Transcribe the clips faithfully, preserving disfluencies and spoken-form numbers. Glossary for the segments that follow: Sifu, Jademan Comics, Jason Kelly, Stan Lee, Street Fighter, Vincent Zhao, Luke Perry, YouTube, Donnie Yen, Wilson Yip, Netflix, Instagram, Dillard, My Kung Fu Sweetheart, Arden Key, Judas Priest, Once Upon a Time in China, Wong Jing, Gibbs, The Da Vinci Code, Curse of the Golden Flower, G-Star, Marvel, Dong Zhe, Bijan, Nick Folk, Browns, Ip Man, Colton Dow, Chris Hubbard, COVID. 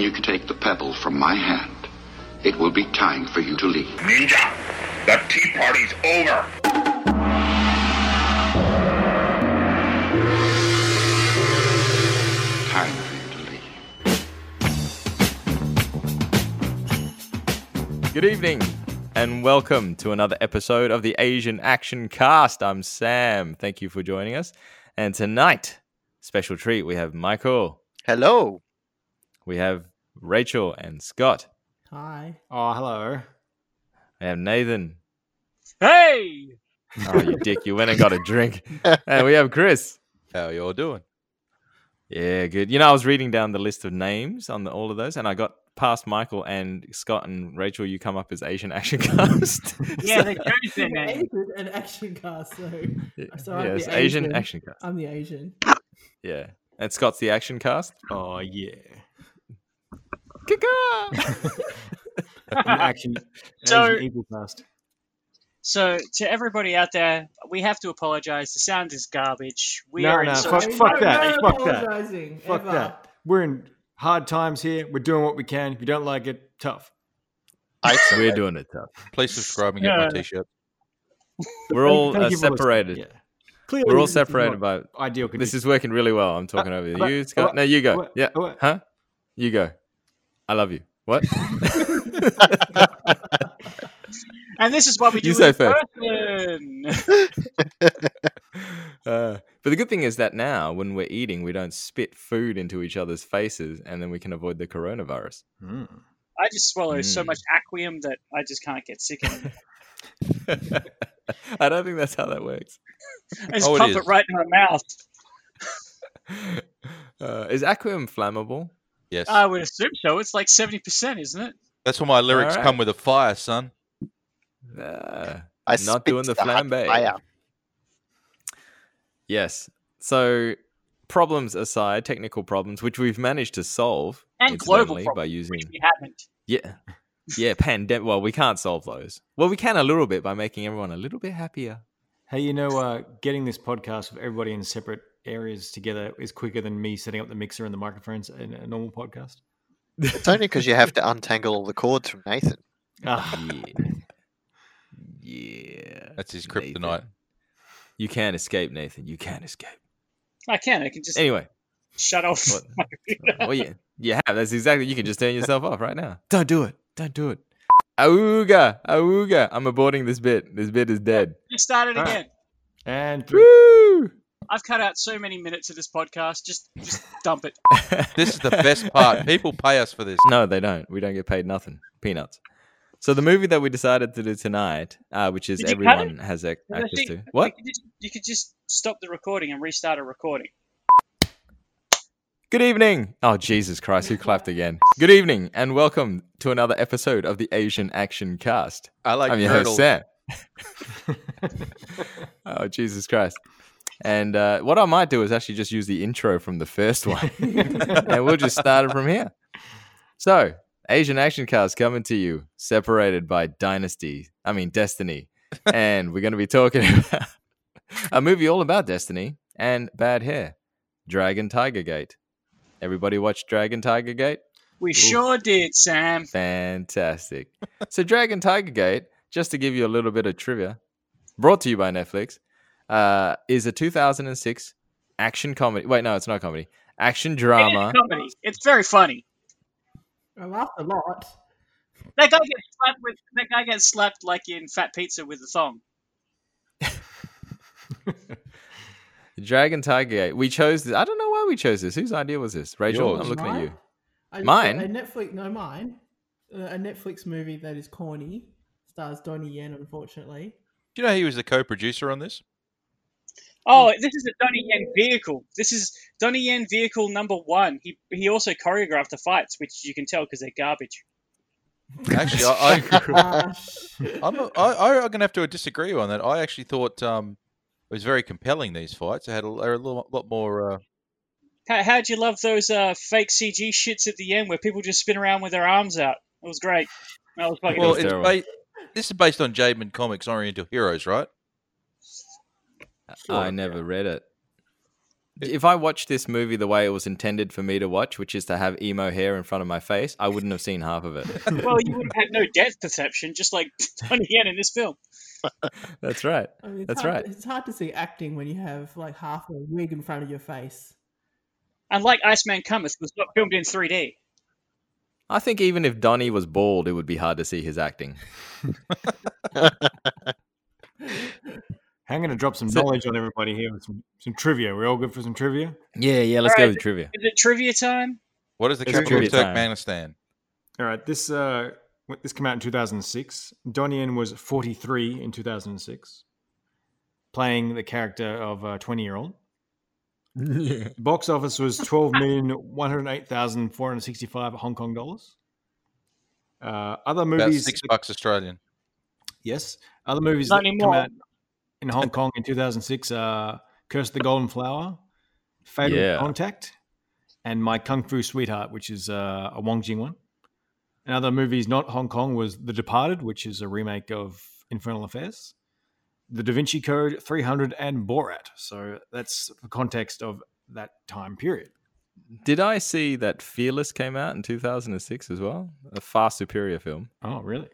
When you can take the pebble from my hand, it will be time for you to leave. Ninja, the tea party's over. Time for you to leave. Good evening, and welcome to another episode of the Asian Action Cast. I'm Sam. Thank you for joining us. And tonight, special treat, we have Michael. Hello. We have Rachel and Scott. Hi. Oh, hello. We have Nathan. Hey! Oh, you dick. You went and got a drink. And we have Chris. How are you all doing? Yeah, good. You know, I was reading down the list of names on the, all of those, and I got past Michael and Scott and Rachel. You come up as Asian Action Cast. Yeah, so, they chose their name. Asian and Action Cast. So, so yeah, I'm it's the Asian, Asian Action Cast. I'm the Asian. Yeah. And Scott's the Action Cast. Oh, yeah. action, so, so to everybody out there, we have to apologize. The sound is garbage. We no, are no, in fuck, so- fuck that. No, no, fuck that. Fuck ever. that. We're in hard times here. We're doing what we can. If you don't like it, tough. I, we're doing it tough. Please subscribe and get no. my t-shirt. We're all uh, separated. Yeah. Clearly, we're all separated by ideal. Condition. This is working really well. I'm talking uh, over uh, you, Scott. Uh, no, you go. Uh, yeah. Uh, huh? You go. I love you. What? And this is what we do in person. uh, but the good thing is that now when we're eating, we don't spit food into each other's faces, and then we can avoid the coronavirus. Mm. I just swallow mm. so much Aquium that I just can't get sick anymore. I don't think that's how that works. I just oh, pump it, it right in my mouth. uh, is Aquium flammable? Yes. I would assume so. It's like seventy percent, isn't it? That's why my lyrics right. come with a fire, son. Uh, I not doing the, the flambe. Yes. So problems aside, technical problems, which we've managed to solve. And global problems, by using... which we haven't. Yeah. Yeah, pandemic. Well, we can't solve those. Well, we can a little bit by making everyone a little bit happier. Hey, you know, uh, getting this podcast with everybody in separate areas together is quicker than me setting up the mixer and the microphones in a normal podcast. It's only because you have to untangle all the cords from Nathan. Oh, yeah. yeah. That's his kryptonite. Nathan. You can't escape, Nathan. You can't escape. I can. I can just anyway. shut off well, my computer. Well, yeah. Yeah, that's exactly. You can just turn yourself off right now. Don't do it. Don't do it. Auga. Auga. I'm aborting this bit. This bit is dead. Just start it all again. Right. And three. Woo! I've cut out so many minutes of this podcast. Just just dump it. This is the best part. People pay us for this. No, they don't. We don't get paid nothing. Peanuts. So the movie that we decided to do tonight, uh, which is everyone has ac- access think, to. What? You could, just, you could just stop the recording and restart a recording. Good evening. Oh, Jesus Christ. Who clapped again? Good evening and welcome to another episode of the Asian Action Cast. I like I'm your host, Sam. Oh, Jesus Christ. And uh, what I might do is actually just use the intro from the first one. And we'll just start it from here. So, Asian Action Cast coming to you, separated by dynasty. I mean, destiny. And we're going to be talking about a movie all about destiny and bad hair, Dragon Tiger Gate. Everybody watch Dragon Tiger Gate? We Ooh. sure did, Sam. Fantastic. So, Dragon Tiger Gate, just to give you a little bit of trivia, brought to you by Netflix. Uh, is a two thousand six action comedy. Wait, no, it's not a comedy. Action drama. It is a comedy. It's very funny. I laughed a lot. That guy gets slapped with. That guy gets slapped like in Fat Pizza with a thong. Dragon Tiger Gate. We chose this. I don't know why we chose this. Whose idea was this? Rachel, Yours. I'm looking mine? at you. I, mine. A Netflix. No, mine. A Netflix movie that is corny. Stars Donnie Yen, unfortunately. Do you know he was the co-producer on this? Oh, this is a Donnie Yen vehicle. This is Donnie Yen vehicle number one. He he also choreographed the fights, which you can tell because they're garbage. Actually, I, I, I'm a, I, I'm gonna have to disagree on that. I actually thought um, it was very compelling. These fights, I had a, a little, lot more. Uh... How, how'd you love those uh, fake C G shits at the end where people just spin around with their arms out? It was great. That was fucking. Well, it was it's ba- this is based on Jademan Comics, Oriental Heroes, right? Sure. I never read it. If I watched this movie the way it was intended for me to watch, which is to have emo hair in front of my face, I wouldn't have seen half of it. Well, you would have had no depth perception, just like Donnie Yen in this film. That's right. I mean, That's hard, right. It's hard to see acting when you have like half a wig in front of your face. Unlike Iceman Cometh, it was not filmed in three D. I think even if Donnie was bald, it would be hard to see his acting. I'm going to drop some so, knowledge on everybody here with some, some trivia. We're all good for some trivia? Yeah, yeah, let's all go right, with trivia. Is it trivia time? What is the it's capital of Turkmenistan? All right, this uh, this came out in two thousand six. Donnie Yen was forty-three in two thousand six, playing the character of a twenty-year-old. Yeah. Box office was twelve million, one hundred eight thousand, four hundred sixty-five Hong Kong dollars. Uh, other movies... About six bucks Australian. Yes. Other movies that come out in Hong Kong in two thousand six are Curse of the Golden Flower, Fatal yeah. Contact, and My Kung Fu Sweetheart, which is uh, a Wong Jing one. And other movies not Hong Kong was The Departed, which is a remake of Infernal Affairs, The Da Vinci Code, three hundred, and Borat. So that's the context of that time period. Did I see that Fearless came out in two thousand six as well? A far superior film. Oh, really?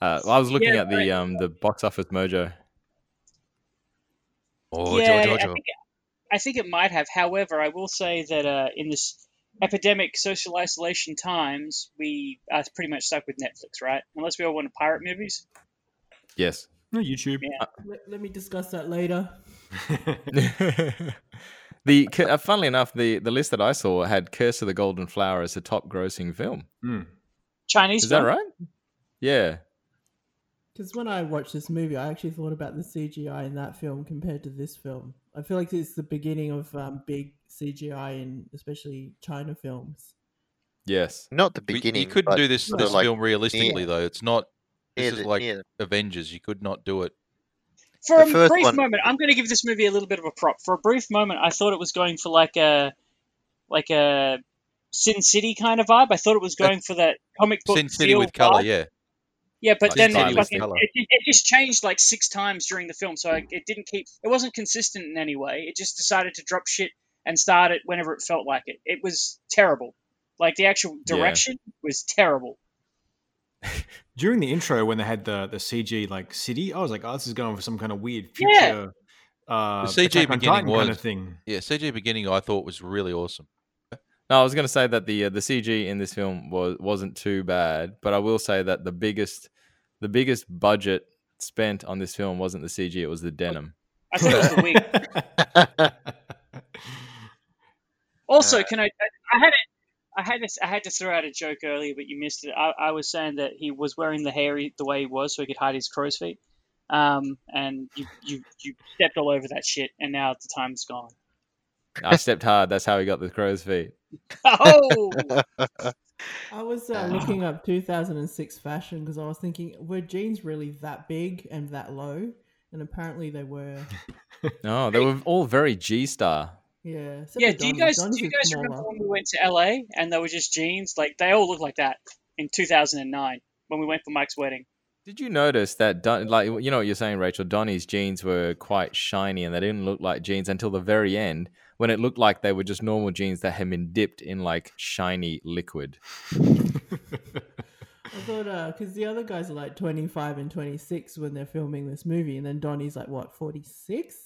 Uh, well, I was looking yeah, at the right. um, the box office mojo. Oh, yeah, Joe, Joe, Joe. I, think, I think it might have. However, I will say that uh, in this epidemic social isolation times, we are pretty much stuck with Netflix, right? Unless we all want to pirate movies. Yes. No, YouTube. Yeah. Let, let me discuss that later. the uh, funnily enough, the, the list that I saw had Curse of the Golden Flower as the top grossing film. Mm. Chinese Is film. That right? Yeah. Because when I watched this movie, I actually thought about the C G I in that film compared to this film. I feel like it's the beginning of um, big C G I in especially China films. Yes. Not the beginning. You couldn't do this, this like, film realistically, yeah. though. It's not... This yeah, is like yeah. Avengers. You could not do it. For the a brief one... moment, I'm going to give this movie a little bit of a prop. For a brief moment, I thought it was going for like a like a Sin City kind of vibe. I thought it was going for that comic book Sin City with vibe. Color, yeah. Yeah, but like, then it, fucking, it, it just changed like six times during the film, so it, it didn't keep. It wasn't consistent in any way. It just decided to drop shit and start it whenever it felt like it. It was terrible. Like the actual direction yeah. was terrible. During the intro, when they had the, the C G like city, I was like, "Oh, this is going for some kind of weird future." Yeah. Uh, the C G beginning was, kind of thing. Yeah, C G beginning I thought was really awesome. No, I was going to say that the uh, the C G in this film was wasn't too bad, but I will say that the biggest the biggest budget spent on this film wasn't the C G; it was the denim. I think it was the wig. Also, can I? I had it. I had to, I had to throw out a joke earlier, but you missed it. I, I was saying that he was wearing the hair the way he was so he could hide his crow's feet, um, and you, you you stepped all over that shit, and now the time's gone. I stepped hard. That's how he got the crow's feet. Oh! I was uh, looking up two thousand six fashion because I was thinking, were jeans really that big and that low? And apparently they were. No, they were all very G-star. Yeah. Yeah. Do you guys do you guys remember when we went to L A and there were just jeans? Like they all looked like that in two thousand nine when we went for Mike's wedding. Did you notice that? Don, like you know what you're saying, Rachel. Donnie's jeans were quite shiny and they didn't look like jeans until the very end when it looked like they were just normal jeans that had been dipped in like shiny liquid. I thought because uh, the other guys are like twenty-five and twenty-six when they're filming this movie, and then Donnie's like what forty-six.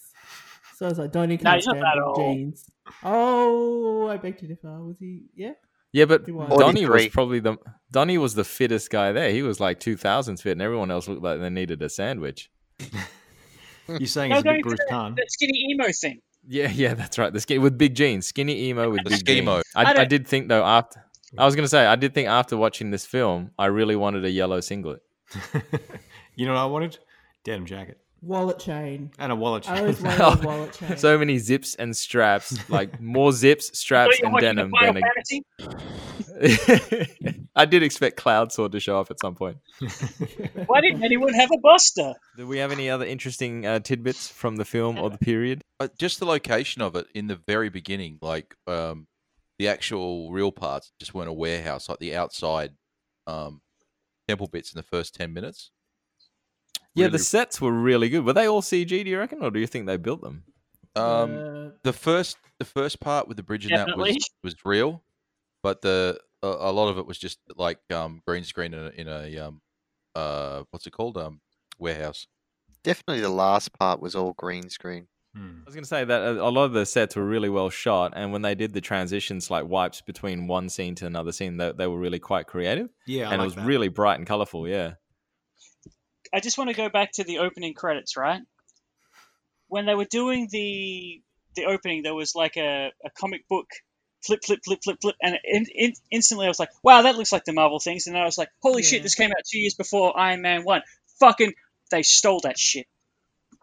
So I was like, Donnie can't stand jeans. Oh, I beg to differ. Was he? Yeah. Yeah, but Donnie was probably the Donnie was the fittest guy there. He was like two thousands fit, and everyone else looked like they needed a sandwich. You're saying it's a big Bruce Kahn? The skinny emo thing. Yeah, yeah, that's right. The skin with big jeans, skinny emo with big jeans. I, I, I did think though after I was going to say I did think after watching this film, I really wanted a yellow singlet. You know what I wanted? Denim jacket. Wallet chain. And a wallet chain. I always wanted a wallet chain. So many zips and straps, like more zips, straps, and denim. Than a... I did expect Cloud Sword to show up at some point. Why didn't anyone have a buster? Do we have any other interesting uh, tidbits from the film or the period? Uh, just the location of it in the very beginning, like um, the actual real parts just weren't a warehouse, like the outside um, temple bits in the first ten minutes. Yeah, really... the sets were really good. Were they all C G, do you reckon, or do you think they built them? Um, uh, the first, the first part with the bridge and that was was real, but the a, a lot of it was just like um, green screen in a, in a um, uh, what's it called um, warehouse. Definitely, the last part was all green screen. Hmm. I was going to say that a lot of the sets were really well shot, and when they did the transitions, like wipes between one scene to another scene, they, they were really quite creative. Yeah, and like it was that. Really bright and colorful. Yeah. I just want to go back to the opening credits, right? When they were doing the the opening, there was like a, a comic book flip, flip, flip, flip, flip, and in, in, instantly I was like, wow, that looks like the Marvel things. And I was like, holy yeah. shit, this came out two years before Iron Man one. Fucking, they stole that shit.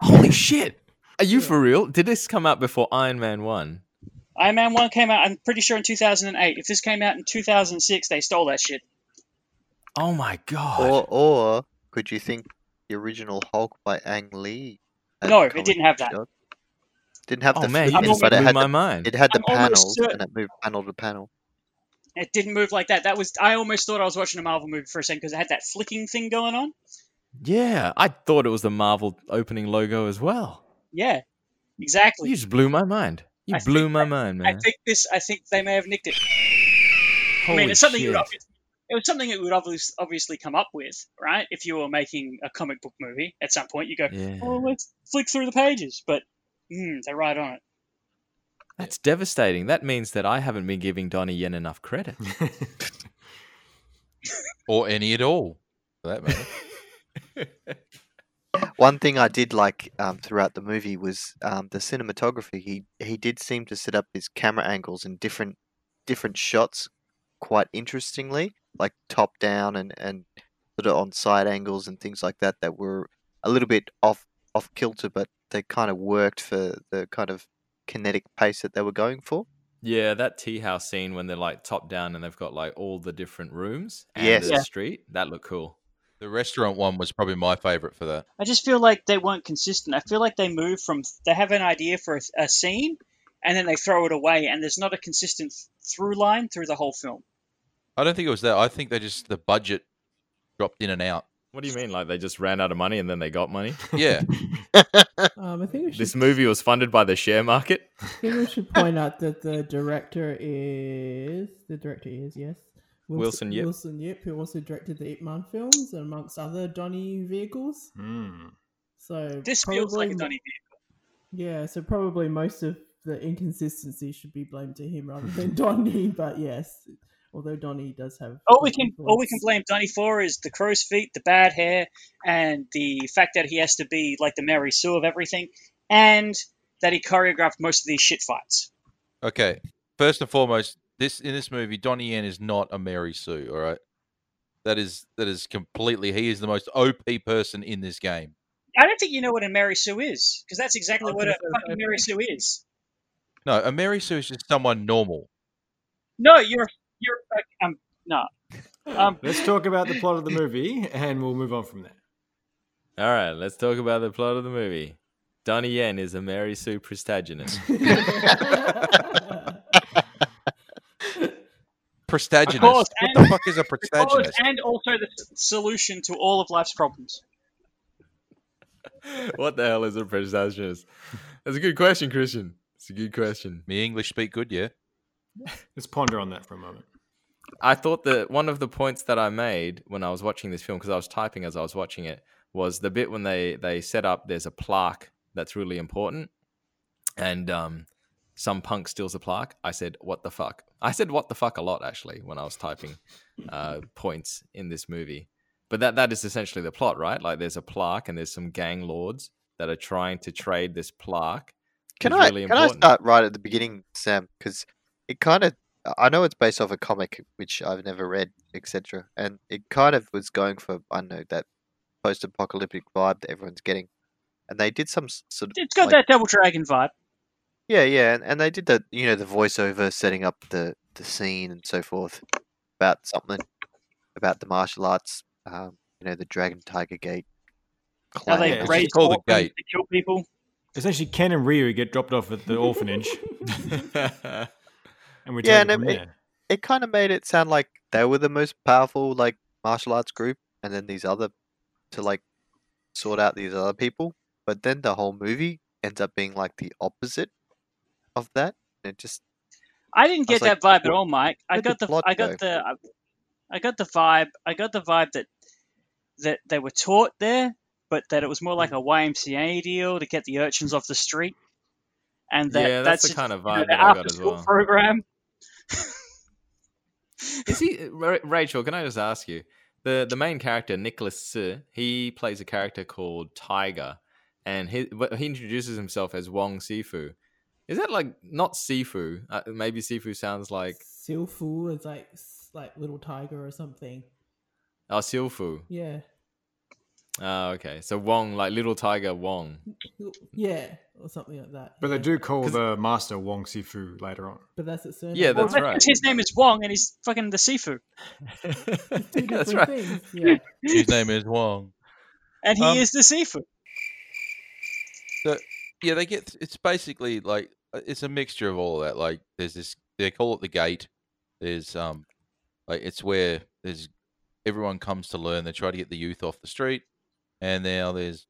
Holy shit. Are you yeah. for real? Did this come out before Iron Man one? Iron Man one came out, I'm pretty sure, in two thousand eight. If this came out in two thousand six, they stole that shit. Oh my God. Or, or could you think the original Hulk by Ang Lee? No, it didn't have that. Shot. Didn't have oh, the man, footage, but it had my the, mind. It had the I'm panels, and it moved panel to panel. It didn't move like that. That was I almost thought I was watching a Marvel movie for a second because it had that flicking thing going on. Yeah, I thought it was the Marvel opening logo as well. Yeah, exactly. You just blew my mind. You I blew my that, mind, man. I think this. I think they may have nicked it. Holy I mean, it's something shit. you would obviously. It was something that would obviously come up with, right? If you were making a comic book movie at some point, you go, yeah. oh, let's flick through the pages. But mm, they're right on it. That's yeah. devastating. That means that I haven't been giving Donnie Yen enough credit. Or any at all, for that matter. One thing I did like um, throughout the movie was um, the cinematography. He he did seem to set up his camera angles in different different shots quite interestingly. Like top down and, and sort of on side angles and things like that that were a little bit off off kilter, but they kind of worked for the kind of kinetic pace that they were going for. Yeah, that tea house scene when they're like top down and they've got like all the different rooms and yes. the yeah. street, that looked cool. The restaurant one was probably my favorite for that. I just feel like they weren't consistent. I feel like they move from, they have an idea for a, a scene and then they throw it away and there's not a consistent through line through the whole film. I don't think it was that. I think they just, the budget dropped in and out. What do you mean? Like they just ran out of money and then they got money? Yeah. um, I think we should... This movie was funded by the share market. I think we should point out that the director is, the director is, yes. Wilson, Wilson Yip. Wilson Yip, who also directed the Ip Man films, amongst other Donnie vehicles. Mm. So this probably, feels like a Donnie vehicle. Yeah, so probably most of the inconsistency should be blamed to him rather than Donnie, but yes. Although Donnie does have... All we can all we can blame Donnie for is the crow's feet, the bad hair, and the fact that he has to be like the Mary Sue of everything, and that he choreographed most of these shit fights. Okay, first and foremost, this in this movie, Donnie Yen is not a Mary Sue, all right? That is, that is completely... He is the most O P person in this game. I don't think you know what a Mary Sue is, because that's exactly what a fucking Mary Sue is. No, a Mary Sue is just someone normal. No, you're... You're um no. Um, let's talk about the plot of the movie, and we'll move on from there. All right, let's talk about the plot of the movie. Donnie Yen is a Mary Sue Prestaginist. Prestaginist. Of course, what the fuck is a prestaginist? And also the solution to all of life's problems. What the hell is a prestaginist? That's a good question, Christian. It's a good question. Me English speak good, yeah. Let's ponder on that for a moment. I thought that one of the points that I made when I was watching this film, because I was typing as I was watching it, was the bit when they, they set up there's a plaque that's really important and um, some punk steals a plaque. I said, what the fuck? I said, what the fuck a lot, actually, when I was typing uh, points in this movie. But that that is essentially the plot, right? Like there's a plaque and there's some gang lords that are trying to trade this plaque. Can I, really can I start right at the beginning, Sam? Because... It kind of, I know it's based off a comic, which I've never read, et cetera. And it kind of was going for, I don't know, that post-apocalyptic vibe that everyone's getting. And they did some sort of... It's got like, that Double Dragon vibe. Yeah, yeah. And, and they did the, you know, the voiceover setting up the, the scene and so forth about something, about the martial arts, um, you know, the Dragon Tiger Gate. How they raise the gate to kill people. Essentially, Ken and Ryu get dropped off at the orphanage. And yeah, and it, it, it kind of made it sound like they were the most powerful, like, martial arts group, and then these other to like sort out these other people. But then the whole movie ends up being like the opposite of that. It just I didn't get I that like, vibe at all, Mike. I got the, the plot, I got though. the I got the vibe I got the vibe that that they were taught there, but that it was more like a Y M C A deal to get the urchins off the street. And that, yeah, that's, that's the kind of vibe you know, that I got as well. Program. Is he Rachel? Can I just ask you the the main character Nicholas Tse? He plays a character called Tiger, and he he introduces himself as Wong Sifu. Is that like not Sifu? Uh, maybe Sifu sounds like Silfu is like like little tiger or something. Oh, Silfu. Yeah. Oh, okay. So Wong, like Little Tiger Wong. Yeah, or something like that. But they do call the master Wong Sifu later on. But that's its surname. Yeah, that's well, right. His name is Wong and he's fucking the Sifu. yeah, that's right. Things. Yeah. His name is Wong. And he um, is the Sifu. So, yeah, they get, it's basically like, it's a mixture of all of that. Like, there's this, they call it the gate. There's, um, like, it's where there's, everyone comes to learn. They try to get the youth off the street. And now there's,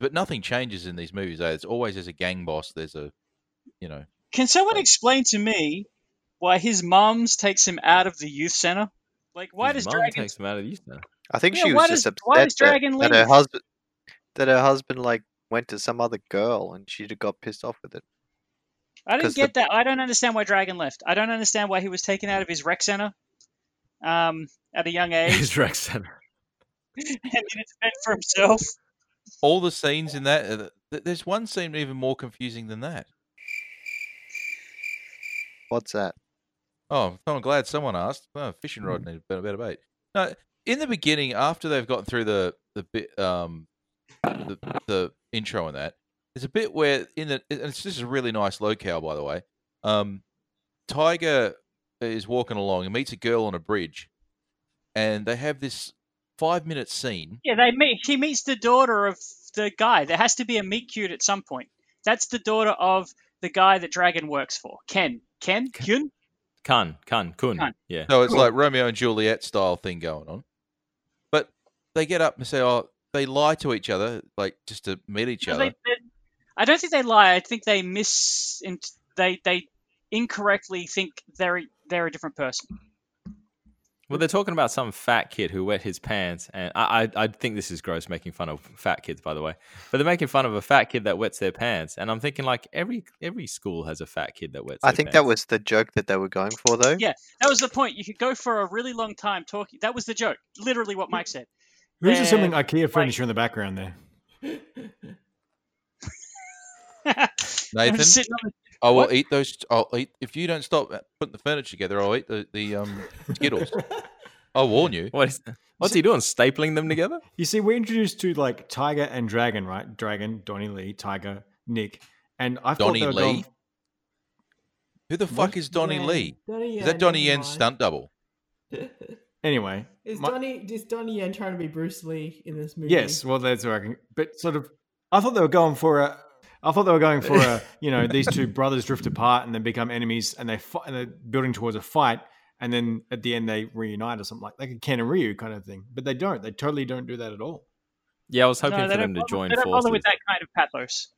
but nothing changes in these movies. There's always there's a gang boss. There's a, you know. Can someone like, explain to me why his mom's takes him out of the youth center? Like, why his does mom Dragon takes him out of the youth center? I think yeah, she was just does, upset does Dragon that, that her husband that her husband like went to some other girl, and she got pissed off with it. I didn't get the, that. I don't understand why Dragon left. I don't understand why he was taken out of his rec center, um, at a young age. His rec center. And he didn't fend for himself. All the scenes in that, there's one scene even more confusing than that. What's that? Oh, I'm glad someone asked. Oh, fishing rod needed a better bait. No, in the beginning, after they've gotten through the the bit, um, the, the intro and that, there's a bit where in the, and it's just a really nice locale, by the way. Um, Tiger is walking along and meets a girl on a bridge, and they have this five-minute scene. Yeah, they meet. He meets the daughter of the guy. There has to be a meet cute at some point. That's the daughter of the guy that Dragon works for. Ken, Ken, Kun, Kun, Kun, Kun. Yeah. So it's like Romeo and Juliet style thing going on. But they get up and say, "Oh, they lie to each other, like just to meet each no, other." They, they, I don't think they lie. I think they miss. They they incorrectly think they're they're a different person. Well, they're talking about some fat kid who wet his pants, and I, I I think this is gross, making fun of fat kids, by the way. But they're making fun of a fat kid that wets their pants, and I'm thinking like every every school has a fat kid that wets I their pants. I think that was the joke that they were going for, though. Yeah, that was the point. You could go for a really long time talking. That was the joke, literally what Mike said. Who's uh, something IKEA furniture like... in the background there? Nathan, I will what? eat those. I'll eat if you don't stop putting the furniture together. I'll eat the the um, Skittles. I warn you. What is, what's he doing? Stapling them together? You see, we're introduced to like Tiger and Dragon, right? Dragon, Donnie Lee, Tiger, Nick, and I thought Donnie Lee. Gone... Who the fuck what? is Donnie yeah. Lee? Donnie is that Donnie Yen's stunt double? Anyway, is my... Donnie is Donnie Yen trying to be Bruce Lee in this movie? Yes, well that's where I can. But sort of, I thought they were going for a. I thought they were going for a, you know, these two brothers drift apart and then become enemies, and they fight, and they're building towards a fight, and then at the end they reunite or something like like a Ken and Ryu kind of thing. But they don't. They totally don't do that at all. Yeah, I was hoping no, for them bother, to join they forces. They don't bother with that kind of pathos.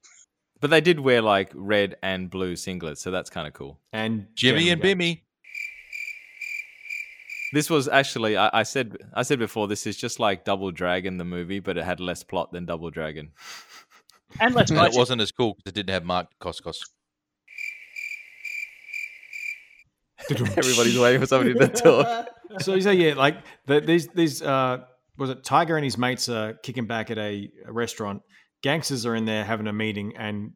But they did wear like red and blue singlets, so that's kind of cool. And Jimmy and Bimmy. This was actually, I, I said, I said before, this is just like Double Dragon, the movie, but it had less plot than Double Dragon. And let's it wasn't as cool because it didn't have Mark Koskos. Everybody's waiting for somebody to talk. So you say, yeah, like the, these, these, uh, was it Tiger and his mates are kicking back at a, a restaurant. Gangsters are in there having a meeting and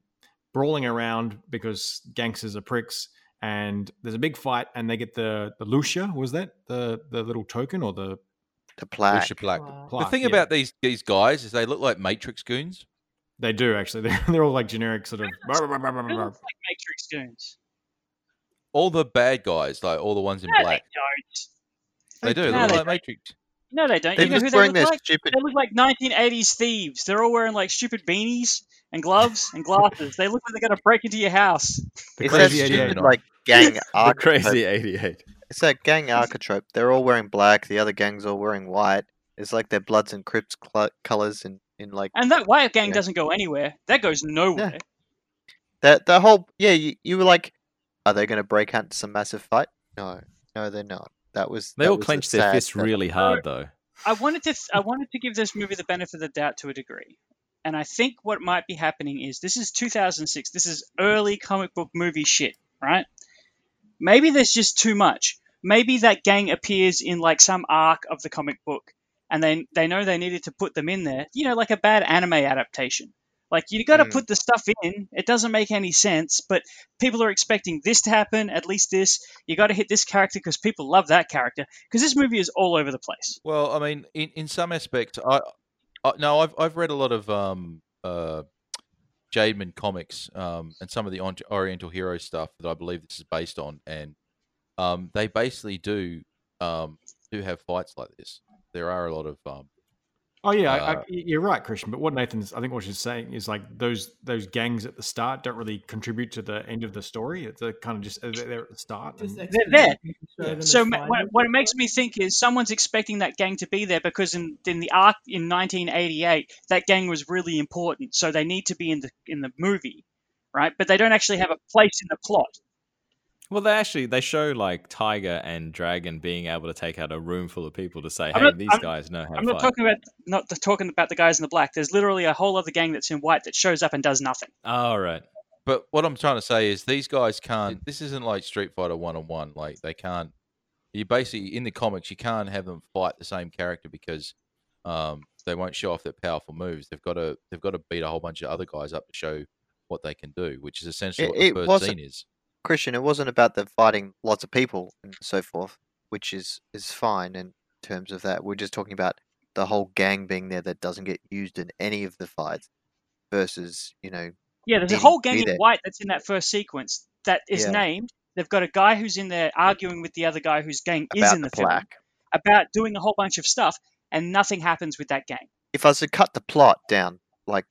brawling around because gangsters are pricks. And there's a big fight, and they get the the Lucia. Was that the the little token or the the plaque? Lucia plaque. Wow. The plaque, thing yeah. about these these guys is they look like Matrix goons. They do, actually. They're, they're all like generic sort of... It looks, blah, blah, blah, blah, blah. It looks like Matrix goons. All the bad guys, like all the ones in no, black. They don't. They do. No, they look like Matrix. No, they don't. They're you know who they look like? Stupid... They look like nineteen eighties thieves. They're all wearing like stupid beanies and gloves and glasses. They look like they're going to break into your house. The it's crazy that stupid like gang archetype. The crazy eighty-eight. It's that gang archetype. They're all wearing black. The other gang's all wearing white. It's like their Bloods and Crips cl- colours and... In like, and that white gang yeah. doesn't go anywhere. That goes nowhere. Yeah. That the whole yeah, you, you were like, are they going to break out into some massive fight? No, no, they're not. That was they that all was clenched the their fists really hard though. I wanted to I wanted to give this movie the benefit of the doubt to a degree. And I think what might be happening is this is two thousand six. This is early comic book movie shit, right? Maybe there's just too much. Maybe that gang appears in like some arc of the comic book and then they know they needed to put them in there. You know, like a bad anime adaptation. Like you got to mm. put the stuff in. It doesn't make any sense, but people are expecting this to happen, at least this. You got to hit this character because people love that character because this movie is all over the place. Well, I mean, in, in some aspects, I... Uh, no, I've I've read a lot of um, uh, Jademan Comics um, and some of the Oriental Heroes stuff that I believe this is based on, and um, they basically do um, do have fights like this. There are a lot of. Um, oh yeah, uh, I, I, you're right, Christian. But what Nathan's, I think, what she's saying is like those those gangs at the start don't really contribute to the end of the story. It's a kind of just they're at the start. And, they're there. Yeah. So what, what it makes me think is someone's expecting that gang to be there because in, in the arc in nineteen eighty-eight, that gang was really important. So they need to be in the in the movie, right? But they don't actually have a place in the plot. Well, they actually they show like Tiger and Dragon being able to take out a room full of people to say, "Hey, not, these I'm, guys know how to fight." I'm not talking about not the, talking about the guys in the black. There's literally a whole other gang that's in white that shows up and does nothing. Oh, right. But what I'm trying to say is these guys can't. This isn't like Street Fighter one on one. Like they can't. You basically in the comics you can't have them fight the same character because um, they won't show off their powerful moves. They've got to they've got to beat a whole bunch of other guys up to show what they can do, which is essentially it, what the first wasn't... scene is. Christian, it wasn't about them fighting lots of people and so forth, which is, is fine in terms of that. We're just talking about the whole gang being there that doesn't get used in any of the fights versus, you know... Yeah, there's a whole gang in white that's in that first sequence that is yeah. named. They've got a guy who's in there arguing with the other guy whose gang is in the film about doing a whole bunch of stuff, and nothing happens with that gang. If I was to cut the plot down, like,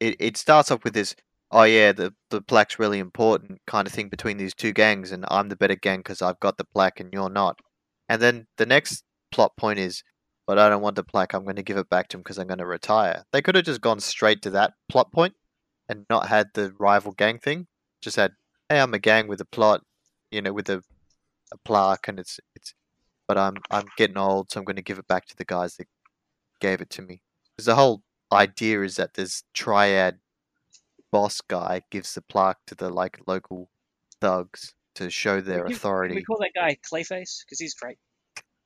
it, it starts off with this... oh yeah, the, the black's really important kind of thing between these two gangs, and I'm the better gang because I've got the black and you're not. And then the next plot point is, but I don't want the black, I'm going to give it back to him because I'm going to retire. They could have just gone straight to that plot point and not had the rival gang thing. Just had, hey, I'm a gang with a plot, you know, with a, a plaque, and it's it's. But I'm I'm getting old, so I'm going to give it back to the guys that gave it to me. Because the whole idea is that there's triad. Boss guy gives the plaque to the like local thugs to show their can, authority. Can we call that guy Clayface because he's great.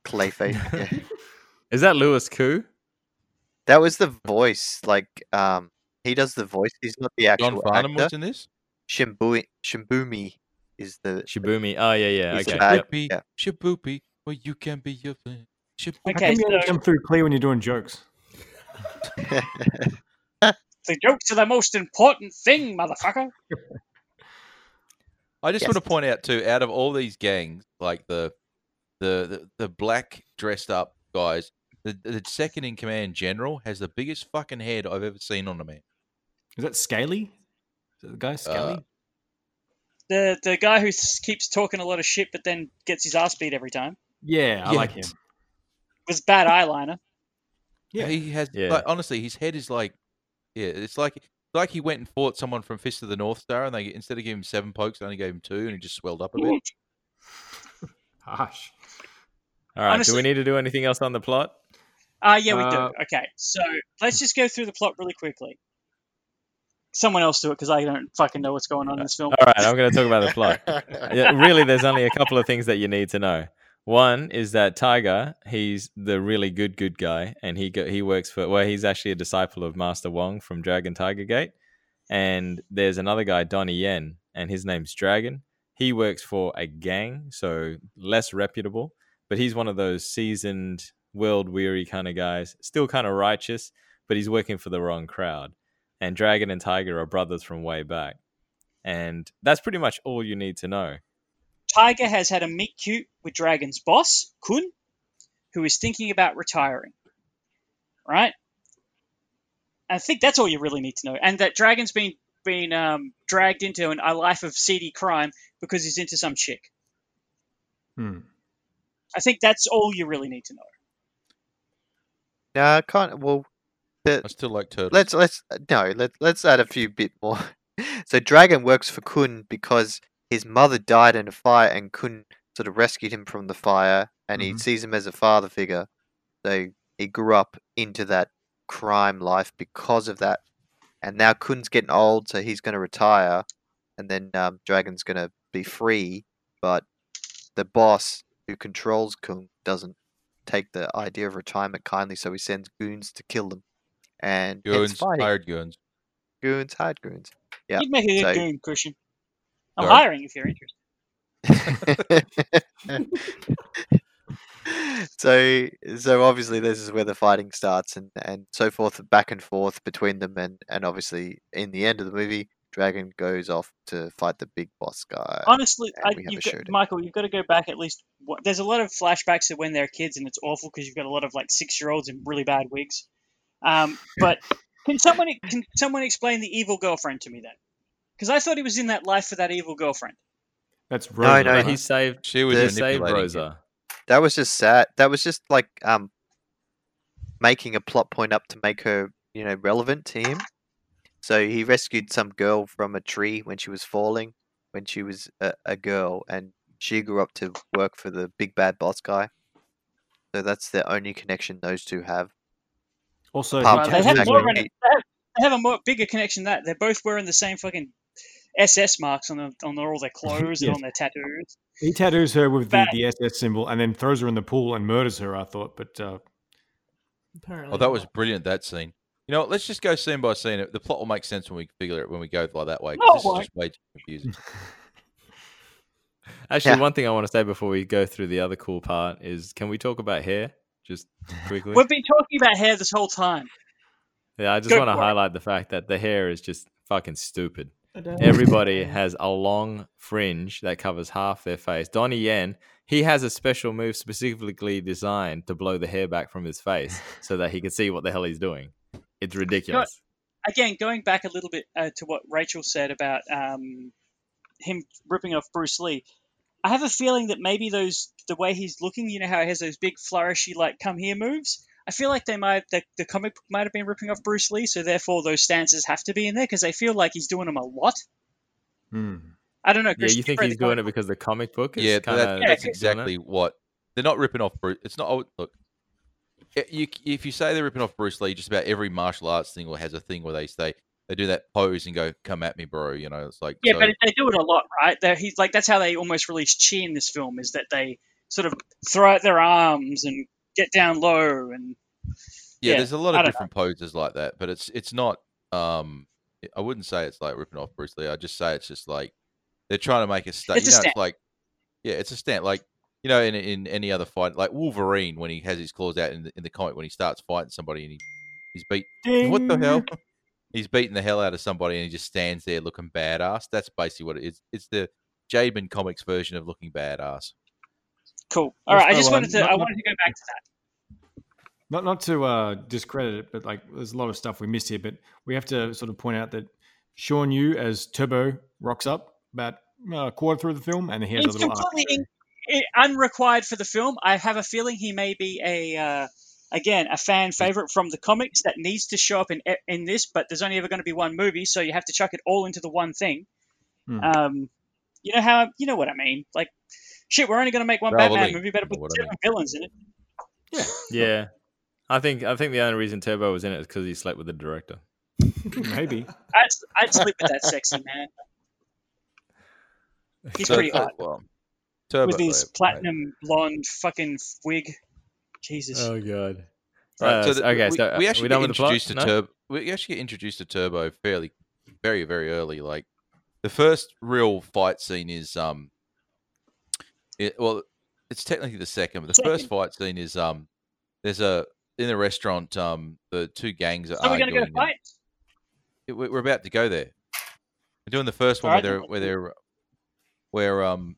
Clayface. Yeah. Is that Lewis Koo? That was the voice. Like, um, he does the voice. He's not the actual John Farnham actor. Was in this. Shimbui, Shimbumi is the Shibumi. Oh yeah, yeah. Okay. Shibupi, yeah. Shibupi, well you can be your friend. Shibupi. Okay, how can you so... come through clear when you're doing jokes? The jokes are the most important thing, motherfucker. I just yes. want to point out too, out of all these gangs, like the the the, the black dressed up guys, the, the second in command general has the biggest fucking head I've ever seen on a man. Is that Scaly? Is that the guy Scaly? Uh, the the guy who keeps talking a lot of shit, but then gets his ass beat every time. Yeah, I yeah. like him. With bad eyeliner. Yeah, he has. Yeah. Like, honestly, his head is like. Yeah, it's like like he went and fought someone from Fist of the North Star, and they instead of giving him seven pokes, they only gave him two, and he just swelled up a bit. Gosh. All right, honestly, do we need to do anything else on the plot? Uh, yeah, we uh, do. Okay, so let's just go through the plot really quickly. Someone else do it, because I don't fucking know what's going on in this film. All right, I'm going to talk about the plot. Yeah, really, there's only a couple of things that you need to know. One is that Tiger, he's the really good, good guy, and he go, he works for, well, he's actually a disciple of Master Wong from Dragon Tiger Gate. And there's another guy, Donnie Yen, and his name's Dragon. He works for a gang, so less reputable, but he's one of those seasoned, world-weary kind of guys, still kind of righteous, but he's working for the wrong crowd. And Dragon and Tiger are brothers from way back. And that's pretty much all you need to know. Tiger has had a meet-cute with Dragon's boss, Kun, who is thinking about retiring, right? I think that's all you really need to know. And that Dragon's been, been um, dragged into an, a life of seedy crime because he's into some chick. Hmm. I think that's all you really need to know. No, I can't... Well, the, I still like turtles. Let's, let's, no, let, let's add a few bit more So Dragon works for Kun because his mother died in a fire, and Kun sort of rescued him from the fire, and mm-hmm. he sees him as a father figure. So he grew up into that crime life because of that. And now Kun's getting old, so he's going to retire, and then um, Dragon's going to be free. But the boss who controls Kun doesn't take the idea of retirement kindly, so he sends goons to kill them. And goons, hired goons. Goons, hired goons. Yeah, you'd make a good so, goon, Christian. I'm sorry? hiring if you're interested. So, so obviously this is where the fighting starts, and, and so forth, back and forth between them, and, and obviously in the end of the movie, Dragon goes off to fight the big boss guy. Honestly, I, you've got, Michael, you've got to go back at least. What, there's a lot of flashbacks to when they're kids, and it's awful because you've got a lot of like six-year-olds in really bad wigs. Um, but can someone can someone explain the evil girlfriend to me then? Because I thought he was in that life for that evil girlfriend. That's Rosa. No, no, he saved. She was he saved Rosa. That was just sad. That was just like um, making a plot point up to make her, you know, relevant to him. So he rescued some girl from a tree when she was falling, when she was a, a girl, and she grew up to work for the big bad boss guy. So that's the only connection those two have. Also, well, they, have more a, they have a more bigger connection than that. They're both wearing the same fucking S S marks on, the, on all their clothes yes. and on their tattoos. He tattoos her with the, the S S symbol and then throws her in the pool and murders her, I thought. But uh... apparently, oh, that was brilliant, that scene. You know what? Let's just go scene by scene. The plot will make sense when we figure it when we go by that way. No, this is just way too confusing. Actually, yeah. One thing I want to say before we go through the other cool part is, can we talk about hair just quickly? We've been talking about hair this whole time. Yeah, I just go want to highlight it. The fact that the hair is just fucking stupid. Everybody has a long fringe that covers half their face. Donnie Yen, he has a special move specifically designed to blow the hair back from his face so that he can see what the hell he's doing. It's ridiculous. Go, again, going back a little bit uh, to what Rachel said about um, him ripping off Bruce Lee, I have a feeling that maybe those the way he's looking, you know how he has those big flourishy like come here moves? I feel like they might the, the comic book might have been ripping off Bruce Lee, so therefore those stances have to be in there because they feel like he's doing them a lot. Mm. I don't know. Chris, yeah, you think he's doing it because the comic book is yeah, kind of... That, yeah, that's exactly what... They're not ripping off Bruce... It's not... Look, you, if you say they're ripping off Bruce Lee, just about every martial arts thing has a thing where they say, they do that pose and go, come at me, bro. You know, it's like... Yeah, so, but they do it a lot, right? They're, he's like that's how they almost release chi in this film, is that they sort of throw out their arms and... get down low and yeah, yeah there's a lot of different know. poses like that, but it's it's not um I wouldn't say it's like ripping off Bruce Lee. I just say it's just like they're trying to make a stand. You know, it's like yeah, it's a stand. Like you know, in in any other fight, like Wolverine when he has his claws out in the, in the comic when he starts fighting somebody and he he's beat Ding. What the hell? He's beating the hell out of somebody and he just stands there looking badass. That's basically what it is. It's the Jademan Comics version of looking badass. Cool. All also, right. I just wanted to. Not, I wanted to go back to that. Not not to uh, discredit it, but like there's a lot of stuff we missed here. But we have to sort of point out that Sean Yue as Turbo rocks up about a quarter through the film, and he has it's a little. It's completely in, unrequired for the film. I have a feeling he may be a uh, again a fan favorite from the comics that needs to show up in in this, but there's only ever going to be one movie, so you have to chuck it all into the one thing. Hmm. Um, you know how you know what I mean, like. Shit, we're only going to make one Probably. Batman movie. Better put seven I mean. villains in it. Yeah, yeah. I think I think the only reason Turbo was in it is because he slept with the director. Maybe. I'd, I'd sleep with that sexy man. He's so, pretty so, hot. Well, Turbo, with his platinum right. blonde fucking wig. Jesus. Oh god. Right. Uh, so the, okay. We, so we actually we get introduced to no? Turbo. We actually get introduced to Turbo fairly, very, very early. Like the first real fight scene is um. It, well, it's technically the second, but the second. first fight scene is um, there's a in the restaurant um, the two gangs are. Are we going to go fight? It, we're about to go there. We're doing the first one right. where they're where they're where um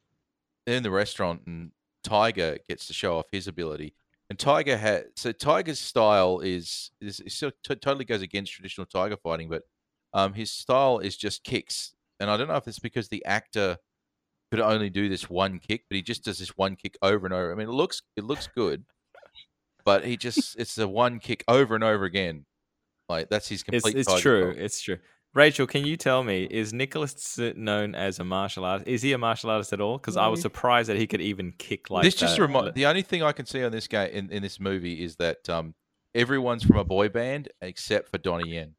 they're in the restaurant and Tiger gets to show off his ability, and Tiger had so Tiger's style is is, is still t- totally goes against traditional Tiger fighting, but um his style is just kicks, and I don't know if it's because the actor. Could only do this one kick, but he just does this one kick over and over. I mean, it looks it looks good, but he just it's the one kick over and over again. Like that's his complete. It's, it's true. Goal. It's true. Rachel, can you tell me, is Nicholas Tse known as a martial artist? Is he a martial artist at all? Because I was surprised that he could even kick like this that. Just remind, the only thing I can see on this guy in, in this movie is that um, everyone's from a boy band except for Donnie Yen.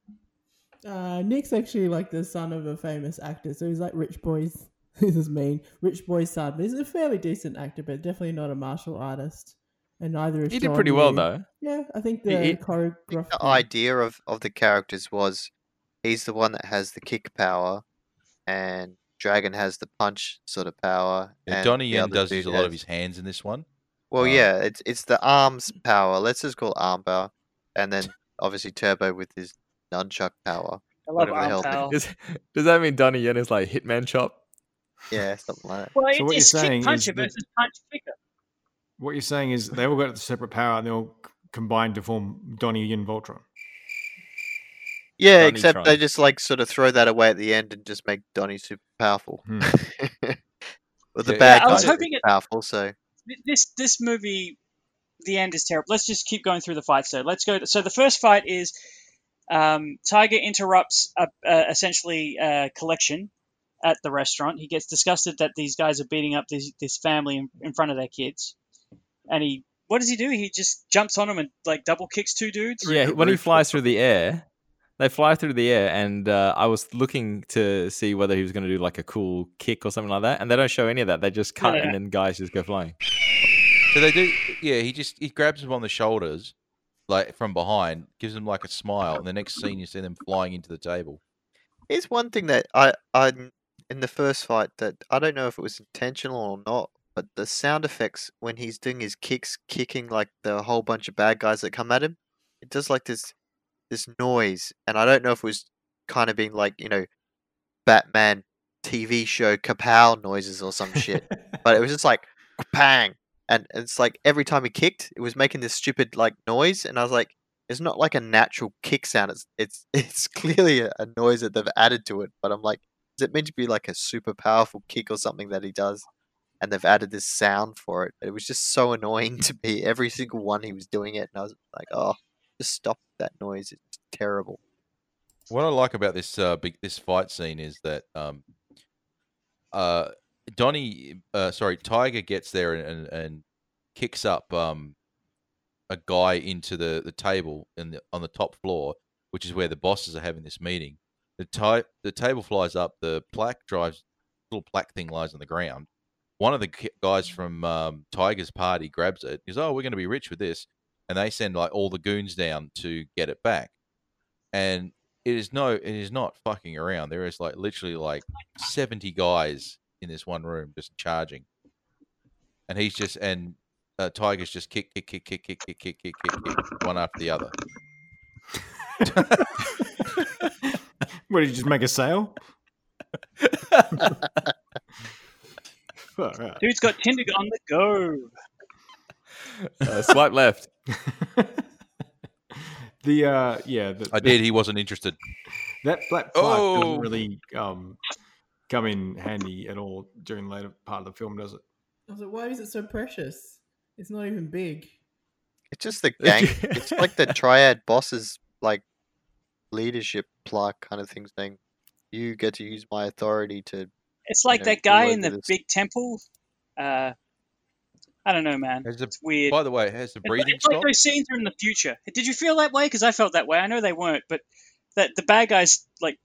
Uh, Nick's actually like the son of a famous actor, so he's like rich boys. This is mean, rich boy's son. But he's a fairly decent actor, but definitely not a martial artist. And neither is he Sean did pretty Yue. Well though. Yeah, I think the he, choreography. I think the idea of, of the characters was. He's the one that has the kick power, and Dragon has the punch sort of power. Yeah, and Donnie Yen does use a lot of his hands in this one. Well, um, yeah, it's it's the arms power. Let's just call it arm power, and then obviously Turbo with his nunchuck power. I love arm power. Does, does that mean Donnie Yen is like Hitman Chop? Yeah, something like that. Well, so what you're saying puncher is versus punch kicker. What you're saying is they all got the separate power, and they all combined to form Donnie Yen Voltron. Yeah, Donnie except tried. They just like sort of throw that away at the end and just make Donnie super powerful. Hmm. With the yeah, bad guys super it, powerful, so this this movie, the end is terrible. Let's just keep going through the fights. So let's go. To, so the first fight is um, Tiger interrupts a, uh, essentially a collection at the restaurant. He gets disgusted that these guys are beating up this this family in, in front of their kids, and he what does he do? He just jumps on them and like double kicks two dudes. Yeah, when he flies through the air. They fly through the air, and uh, I was looking to see whether he was going to do like a cool kick or something like that, and they don't show any of that. They just cut, yeah. And then guys just go flying. So they do, yeah. He just he grabs him on the shoulders, like from behind, gives him like a smile, and the next scene you see them flying into the table. Here's one thing that I, I in the first fight that I don't know if it was intentional or not, but the sound effects when he's doing his kicks, kicking like the whole bunch of bad guys that come at him, it does like this. This noise, and I don't know if it was kind of being like, you know, Batman T V show kapow noises or some shit, but it was just like bang, and it's like every time he kicked, it was making this stupid like noise, and I was like, it's not like a natural kick sound. It's it's it's clearly a, a noise that they've added to it, but I'm like, is it meant to be like a super powerful kick or something that he does, and they've added this sound for it? It was just so annoying to me. Every single one he was doing it, and I was like, oh. Just stop that noise. It's terrible. What I like about this uh, big, this fight scene is that um, uh, Donnie, uh, sorry, Tiger gets there and, and kicks up um, a guy into the, the table in the, on the top floor, which is where the bosses are having this meeting. The ti- the table flies up. The plaque drives. Little plaque thing lies on the ground. One of the guys from um, Tiger's party grabs it. He's, oh, we're going to be rich with this. And they send like all the goons down to get it back, and it is no, it is not fucking around. There is like literally like seventy guys in this one room just charging, and he's just and uh, Tiger's just kick, kick, kick, kick, kick, kick, kick, kick, kick, kick, one after the other. What did you just make a sale? Right. Dude's got Tinder on the go. Uh, swipe left. the uh, yeah, the, I did. The, he wasn't interested. That black plaque oh. doesn't really um, come in handy at all during the later part of the film, does it? I was like, why is it so precious? It's not even big. It's just the gang. It's like the triad bosses, like leadership plaque kind of thing. Saying you get to use my authority to. It's like you know, that guy in the this. big temple. Uh, I don't know, man. It's, a, it's weird. By the way, has the breathing it's, it's like those scenes are in the future. Did you feel that way? Because I felt that way. I know they weren't, but that the bad guys' like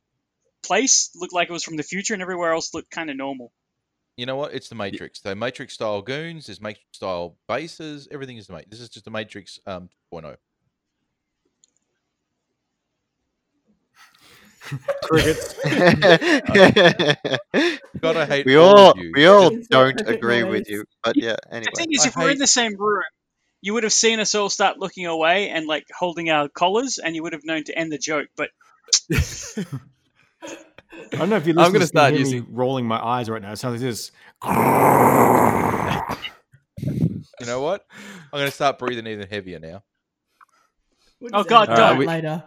place looked like it was from the future, and everywhere else looked kind of normal. You know what? It's the Matrix. They're Matrix-style goons. There's Matrix-style bases. Everything is the Matrix. This is just the Matrix um, two point oh. Crickets. God, I hate we all. all we all don't agree with you, but yeah. Anyway, the thing is, if I we're hate... in the same room, you would have seen us all start looking away and like holding our collars, and you would have known to end the joke. But I don't know if you. I'm going to start using me rolling my eyes right now. It sounds like this. You know what? I'm going to start breathing even heavier now. Oh God! Don't we... later.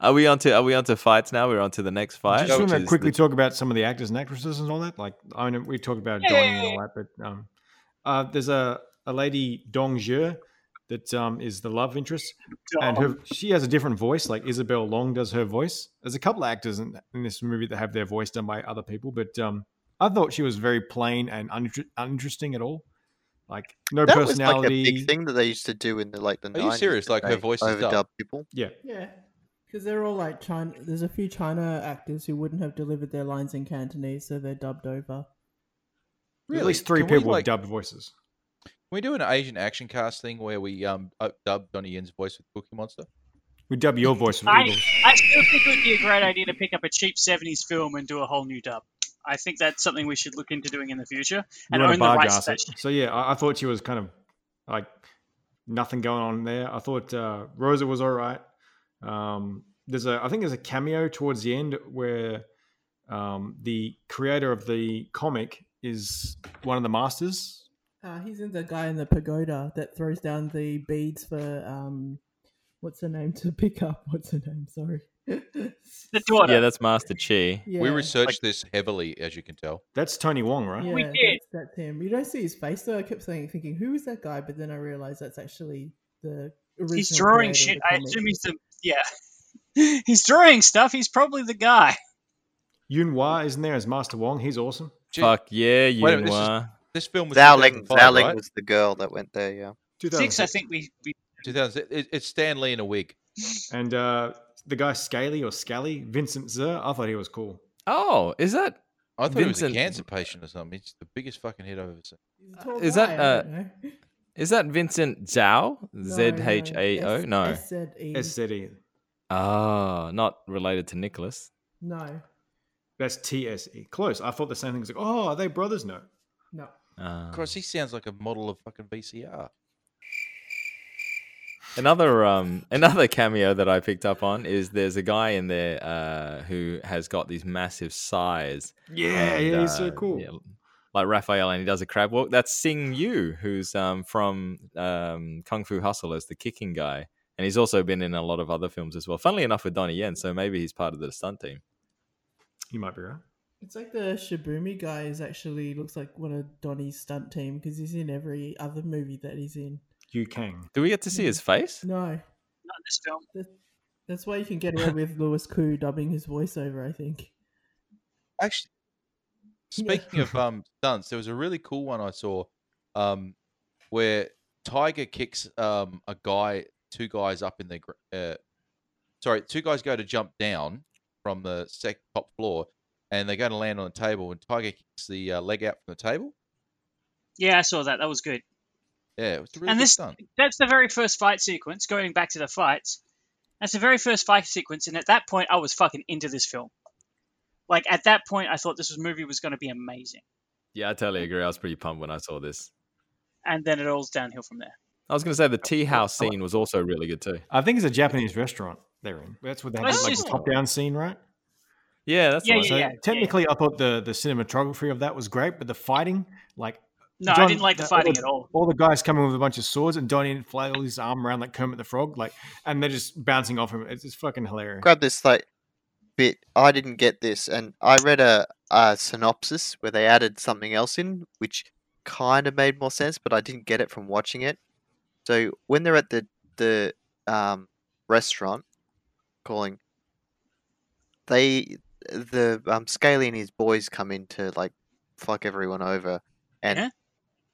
Are we on to are we on to fights now? We're on to the next fight. I just want to quickly the... talk about some of the actors and actresses and all that. Like I know we talked about Donnie and all that, but um, uh, there's a, a lady Dong Zhe that um, is the love interest, and her, she has a different voice. Like Isabel Long does her voice. There's a couple of actors in, in this movie that have their voice done by other people, but um, I thought she was very plain and uninter- uninteresting at all. Like no that personality. That was like a big thing that they used to do in the like the. Are nineties, you serious? Like her voice is dubbed people. Yeah, yeah, because they're all like China. There's a few China actors who wouldn't have delivered their lines in Cantonese, so they're dubbed over. Really? At least three Can people we, like, with dubbed voices. Can we do an Asian action cast thing where we um, dub Donnie Yen's voice with Cookie Monster? We dub your voice with Eagle. I still think it would be a great idea to pick up a cheap seventies film and do a whole new dub. I think that's something we should look into doing in the future. And own the rights to that. So yeah, I, I thought she was kind of like nothing going on there. I thought uh, Rosa was all right. Um, there's a, I think there's a cameo towards the end where um, the creator of the comic is one of the masters. Uh, he's in the guy in the pagoda that throws down the beads for, um, what's her name to pick up? What's her name? Sorry. The daughter. Yeah, that's Master Chi. Yeah. We researched like, this heavily, as you can tell. That's Tony Wong, right? Yeah, we did. That's, that's him. You don't see his face, though. I kept saying, thinking, who is that guy? But then I realized that's actually the original. He's drawing shit. I assume he's the, yeah. He's drawing stuff. He's probably the guy. Yuen Wah isn't there as Master Wong. He's awesome. Fuck yeah, Yuen Wah. This film was Zowling, Zowling right? was the girl that went there, yeah. two thousand six, I think we... we... two thousand six It, it's Stan Lee in a wig. And uh, the guy Scaly or Scally, Vincent Tse, I thought he was cool. Oh, is that... I thought Vincent... he was a cancer patient or something. He's the biggest fucking hit I've ever seen. Uh, is that... Uh, is that Vincent Zhao? Z H A O? No. S Z E. S Z E. Oh, not related to Nicholas. No. That's T S E. Close. I thought the same thing. It's like, oh, are they brothers? No. No. Um, of course, he sounds like a model of fucking V C R. Another um, another cameo that I picked up on is there's a guy in there uh, who has got these massive sighs. Yeah, and, yeah he's uh, so cool. Yeah, like Raphael, and he does a crab walk. That's Sing Yu, who's um, from um, Kung Fu Hustle as the kicking guy. And he's also been in a lot of other films as well. Funnily enough, with Donnie Yen, so maybe he's part of the stunt team. You might be right. It's like the Shibumi guy is actually looks like one of Donnie's stunt team because he's in every other movie that he's in. Yu Kang. Do we get to see his face? No. Not this film. That's why you can get away with Lewis Koo dubbing his voiceover, I think. Actually, speaking of um, stunts, there was a really cool one I saw um, where Tiger kicks um, a guy, two guys up in the... Uh, sorry, two guys go to jump down from the sec- top floor. And they're going to land on the table, and Tiger kicks the uh, leg out from the table. Yeah, I saw that. That was good. Yeah, it was really and good this, stunt. That's the very first fight sequence, going back to the fights. That's the very first fight sequence, and at that point, I was fucking into this film. Like, at that point, I thought this was, movie was going to be amazing. Yeah, I totally agree. I was pretty pumped when I saw this. And then it all's downhill from there. I was going to say the tea house scene was also really good, too. I think it's a Japanese restaurant they're in. That's what they had, like, the top-down scene, right? Yeah, that's yeah, yeah, so yeah, technically, yeah. I thought the, the cinematography of that was great, but the fighting, like... No, John, I didn't like the fighting all the, at all. All the guys coming with a bunch of swords and Donnie flails his arm around like Kermit the Frog, like, and they're just bouncing off him. It's just fucking hilarious. Grab this like bit. I didn't get this, and I read a, a synopsis where they added something else in, which kind of made more sense, but I didn't get it from watching it. So when they're at the, the um, restaurant calling, they... the um, Scaly and his boys come in to like fuck everyone over, and yeah.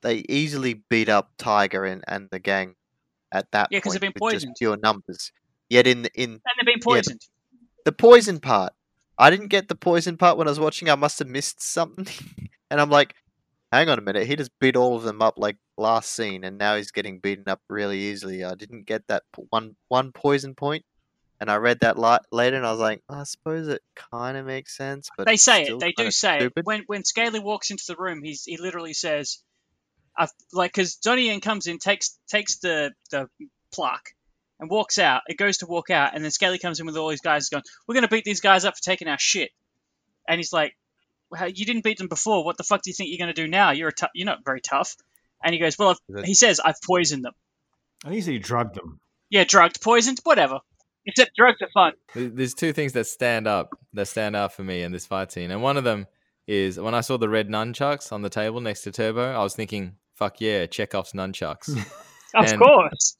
they easily beat up Tiger and, and the gang at that yeah, point. Yeah, because they've been poisoned. Just pure numbers. Yet in in and they've been poisoned. Yeah, the, the poison part. I didn't get the poison part when I was watching. I must have missed something. And I'm like, hang on a minute. He just beat all of them up like last scene, and now he's getting beaten up really easily. I didn't get that one one poison point. And I read that li- later, and I was like, oh, I suppose it kind of makes sense. But they say it. They do say stupid. it. When when Scaly walks into the room, he's he literally says, "I've like," because Donnie Yen comes in, takes takes the, the plaque, and walks out. It goes to walk out, and then Scaly comes in with all these guys going, "We're going to beat these guys up for taking our shit." And he's like, well, "You didn't beat them before. What the fuck do you think you're going to do now? You're a t- you're not very tough." And he goes, "Well," I've, he says, "I've poisoned them." I think he drugged them. Yeah, drugged, poisoned, whatever. Except drugs are fun. There's two things that stand up, that stand out for me in this fight scene. And one of them is when I saw the red nunchucks on the table next to Turbo, I was thinking, fuck yeah, Chekhov's nunchucks. Of and course.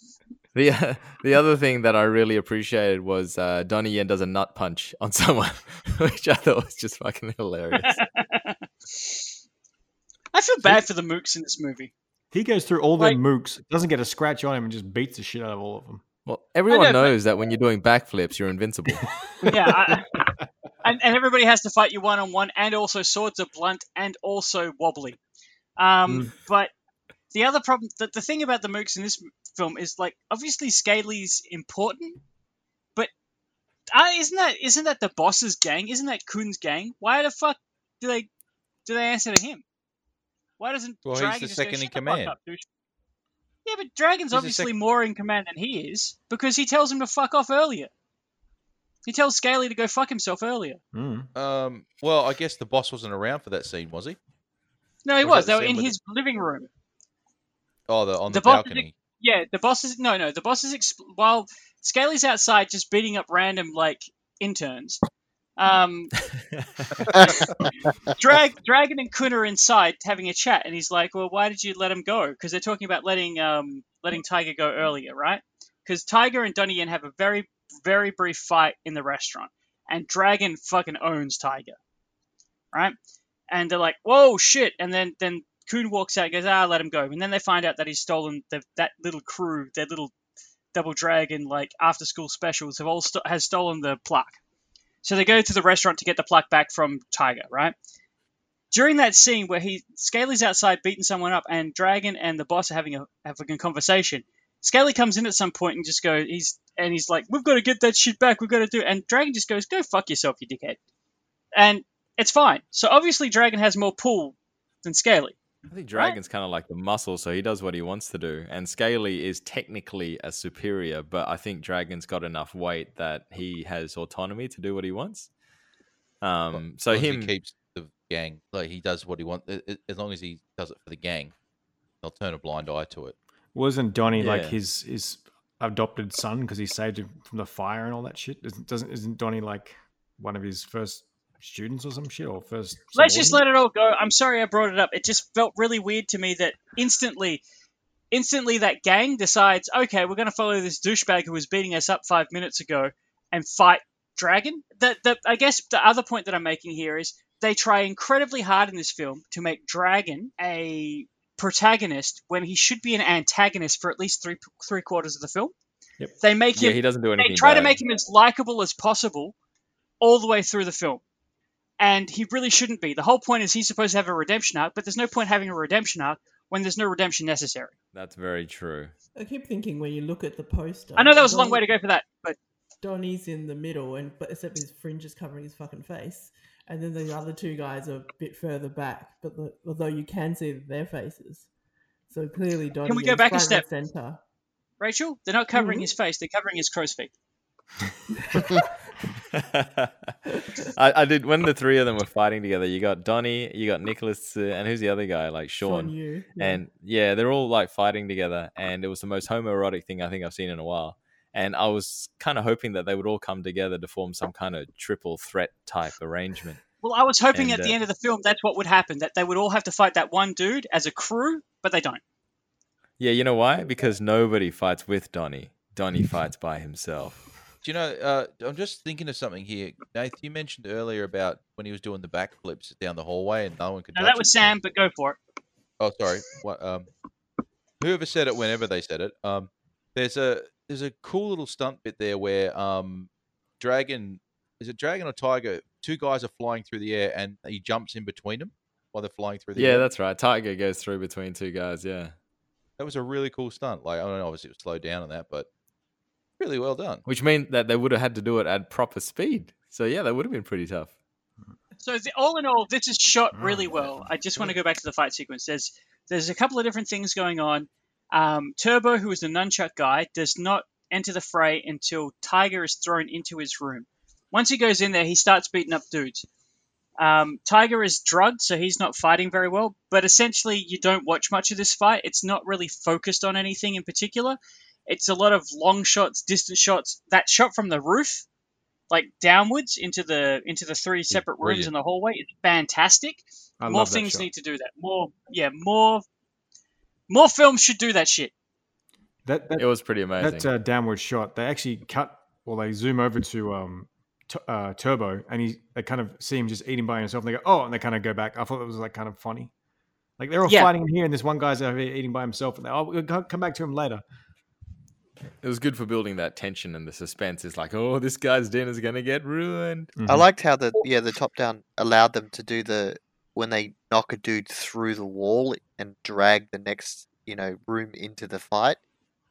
The uh, the other thing that I really appreciated was uh, Donnie Yen does a nut punch on someone, which I thought was just fucking hilarious. I feel bad for the mooks in this movie. He goes through all like, the mooks, doesn't get a scratch on him, and just beats the shit out of all of them. Well, everyone know, knows but... that when you're doing backflips, you're invincible. Yeah, I, and, and everybody has to fight you one-on-one, and also swords are blunt and also wobbly. Um, mm. But the other problem, the, the thing about the mooks in this film is, like, obviously Scaly's important, but uh, isn't that isn't that the boss's gang? Isn't that Kun's gang? Why the fuck do they do they answer to him? Why doesn't well, Dragon he's the second in command? Up, yeah, but Dragon's he's obviously sec- more in command than he is because he tells him to fuck off earlier. He tells Scaly to go fuck himself earlier. Mm. Um, well, I guess the boss wasn't around for that scene, was he? No, he or was. was. They were in his the... living room. Oh, the, on the, the balcony. Is, yeah, the boss is no, no. The boss is exp- while Scaly's outside just beating up random like interns. Um, Drag, Dragon and Kun are inside having a chat, and he's like, "Well, why did you let him go?" Because they're talking about letting um, letting Tiger go earlier, right? Because Tiger and Donnie Yen have a very, very brief fight in the restaurant, and Dragon fucking owns Tiger, right? And they're like, "Whoa, shit!" And then then Kun walks out, and goes, "Ah, let him go." And then they find out that he's stolen the, that little crew, their little Double Dragon like after school specials have all st- has stolen the plaque. So they go to the restaurant to get the plaque back from Tiger, right? During that scene where he Scaly's outside beating someone up, and Dragon and the boss are having a having a conversation. Scaly comes in at some point and just goes, he's and he's like, "We've got to get that shit back. We've got to do it." And Dragon just goes, "Go fuck yourself, you dickhead." And it's fine. So obviously, Dragon has more pull than Scaly. I think Dragon's right? kind of like the muscle, so he does what he wants to do. And Scaly is technically a superior, but I think Dragon's got enough weight that he has autonomy to do what he wants. Um, well, so him he keeps the gang, like he does what he wants, as long as he does it for the gang. They'll turn a blind eye to it. Wasn't Donnie yeah. like his his adopted son because he saved him from the fire and all that shit? Isn't doesn't isn't Donnie like one of his first? Students or some shit or first let's just let it all go. I'm sorry I brought it up. It just felt really weird to me that instantly instantly that gang decides, okay, we're going to follow this douchebag who was beating us up five minutes ago and fight Dragon. That that I guess the other point that I'm making here is they try incredibly hard in this film to make Dragon a protagonist when he should be an antagonist for at least three three quarters of the film. Yep. They make him yeah, he doesn't do anything. They try bad. to make him as likable as possible all the way through the film. And he really shouldn't be. The whole point is he's supposed to have a redemption arc, but there's no point having a redemption arc when there's no redemption necessary. That's very true. I keep thinking when you look at the poster. I know that was Donnie, a long way to go for that, but Donnie's in the middle, and but except his fringe is covering his fucking face, and then the other two guys are a bit further back. But the, although you can see their faces, so clearly Donnie. Can we go back a step? Center. Rachel, they're not covering mm-hmm. his face; they're covering his crow's feet. I, I did when the three of them were fighting together. You got Donnie, you got Nicholas, uh, and who's the other guy? Like Sean, Sean Yue, yeah. And yeah, they're all like fighting together, and it was the most homoerotic thing I think I've seen in a while. And I was kind of hoping that they would all come together to form some kind of triple threat type arrangement. Well, I was hoping and, at uh, the end of the film that's what would happen, that they would all have to fight that one dude as a crew, but they don't. Yeah, you know why? Because nobody fights with Donnie. Donnie fights by himself. Do you know, uh, I'm just thinking of something here. Nath, you mentioned earlier about when he was doing the backflips down the hallway and no one could. No, that was it. Sam, but go for it. Oh, sorry. What, um, whoever said it, whenever they said it, um, there's a there's a cool little stunt bit there where um, Dragon, is it Dragon or Tiger? Two guys are flying through the air and he jumps in between them while they're flying through the yeah, air. Yeah, that's right. Tiger goes through between two guys, yeah. That was a really cool stunt. Like, I don't know, obviously it was slowed down on that, but really well done. Which means that they would have had to do it at proper speed. So, yeah, that would have been pretty tough. So, the, all in all, this is shot really well. I just want to go back to the fight sequence. There's there's a couple of different things going on. Um, Turbo, who is the nunchuck guy, does not enter the fray until Tiger is thrown into his room. Once he goes in there, he starts beating up dudes. Um, Tiger is drugged, so he's not fighting very well. But essentially, you don't watch much of this fight. It's not really focused on anything in particular. It's a lot of long shots, distant shots. That shot from the roof, like downwards into the into the three separate yeah, rooms in the hallway, is fantastic. I more love things that shot. Need to do that. More, yeah, more, more films should do that shit. That, that it was pretty amazing. That uh, downward shot, they actually cut or well, they zoom over to um, t- uh, Turbo, and he they kind of see him just eating by himself. And they go, oh, and they kind of go back. I thought that was like kind of funny. Like they're all yeah. fighting in here, and this one guy's over here eating by himself, and they oh, we'll come back to him later. It was good for building that tension and the suspense. It's like, oh, this guy's dinner's gonna get ruined. Mm-hmm. I liked how the yeah the top down allowed them to do the when they knock a dude through the wall and drag the next you know room into the fight,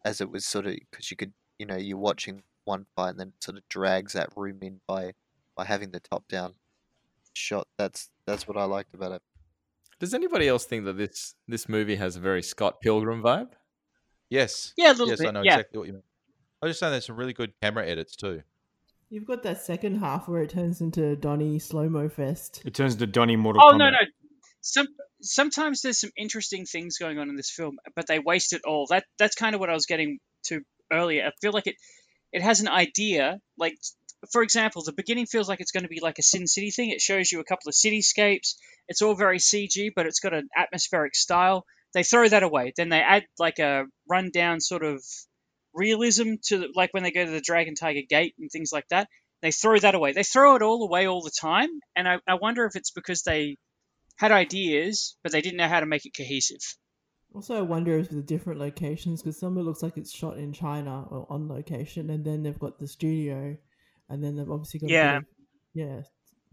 as it was sort of because you could you know you're watching one fight and then it sort of drags that room in by by having the top down shot. That's that's what I liked about it. Does anybody else think that this this movie has a very Scott Pilgrim vibe? Yes. Yeah, a little yes, bit. Yes, I know yeah. exactly what you mean. I was just saying there's some really good camera edits too. You've got that second half where it turns into Donnie slow-mo fest. It turns into Donnie Mortal oh, Kombat. Oh, no, no. Some, sometimes there's some interesting things going on in this film, but they waste it all. That That's kind of what I was getting to earlier. I feel like it, it has an idea. Like, for example, the beginning feels like it's going to be like a Sin City thing. It shows you a couple of cityscapes. It's all very C G, but it's got an atmospheric style. They throw that away. Then they add like a rundown sort of realism to the, like when they go to the Dragon Tiger Gate and things like that. They throw that away. They throw it all away all the time. And I, I wonder if it's because they had ideas, but they didn't know how to make it cohesive. Also, I wonder if the different locations, because some of it looks like it's shot in China or on location, and then they've got the studio, and then they've obviously got yeah, the, yeah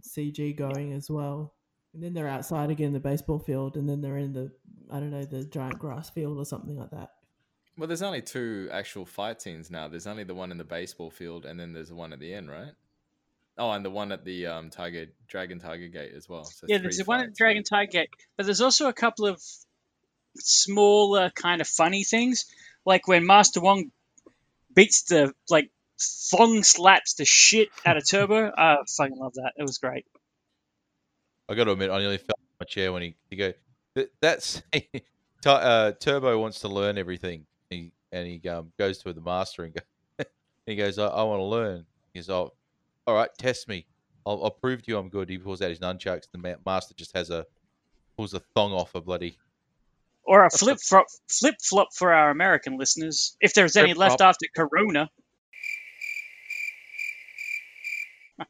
C G going as well. And then they're outside again, the baseball field, and then they're in the, I don't know, the giant grass field or something like that. Well, there's only two actual fight scenes now. There's only the one in the baseball field, and then there's the one at the end, right? Oh, and the one at the um, Tiger Dragon Tiger Gate as well. So yeah, there's the one at the Dragon Tiger Gate, but there's also a couple of smaller kind of funny things, like when Master Wong beats the, like, Fong slaps the shit out of Turbo. I fucking love that. It was great. I got to admit, I nearly fell off my chair when he, he go. That's uh, Turbo wants to learn everything, he, and he um, goes to the master and, go, and he goes, "I, I want to learn." He goes, "Oh, all right, test me. I'll, I'll prove to you I'm good." He pulls out his nunchucks. The master just has a pulls a thong off a bloody or a flip flop, flip flop for our American listeners, if there's any flip left flop. After Corona.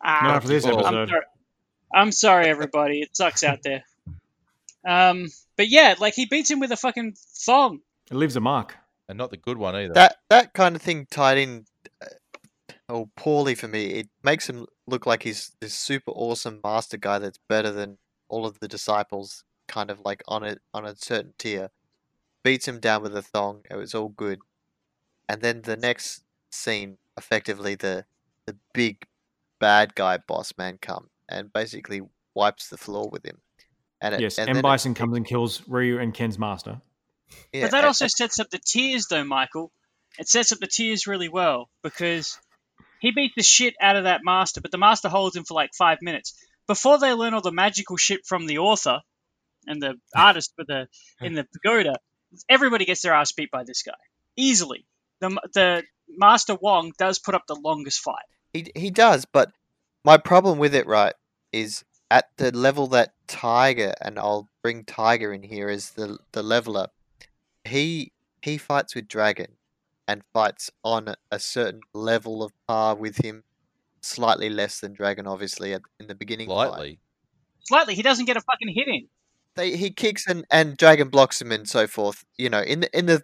Not for this episode. I'm sorry, everybody. It sucks out there. Um, but yeah, like he beats him with a fucking thong. It leaves a mark, and not the good one either. That that kind of thing tied in, uh, oh, poorly for me. It makes him look like he's this super awesome master guy that's better than all of the disciples, kind of like on a on a certain tier. Beats him down with a thong. It was all good, and then the next scene, effectively the the big bad guy boss man comes. And basically wipes the floor with him. And it, yes, and M. Bison it, comes and kills Ryu and Ken's master. Yeah, but that and, also sets up the tiers, though, Michael. It sets up the tiers really well because he beats the shit out of that master, but the master holds him for like five minutes. Before they learn all the magical shit from the author and the artist with the in the pagoda, everybody gets their ass beat by this guy. Easily. The, the Master Wong does put up the longest fight. He, he does, but... My problem with it, right, is at the level that Tiger, and I'll bring Tiger in here as the the leveler, he he fights with Dragon and fights on a certain level of par with him, slightly less than Dragon, obviously, at, in the beginning. Slightly. Fight. Slightly. He doesn't get a fucking hit in. They, he kicks and, and Dragon blocks him and so forth. You know, in the, in the,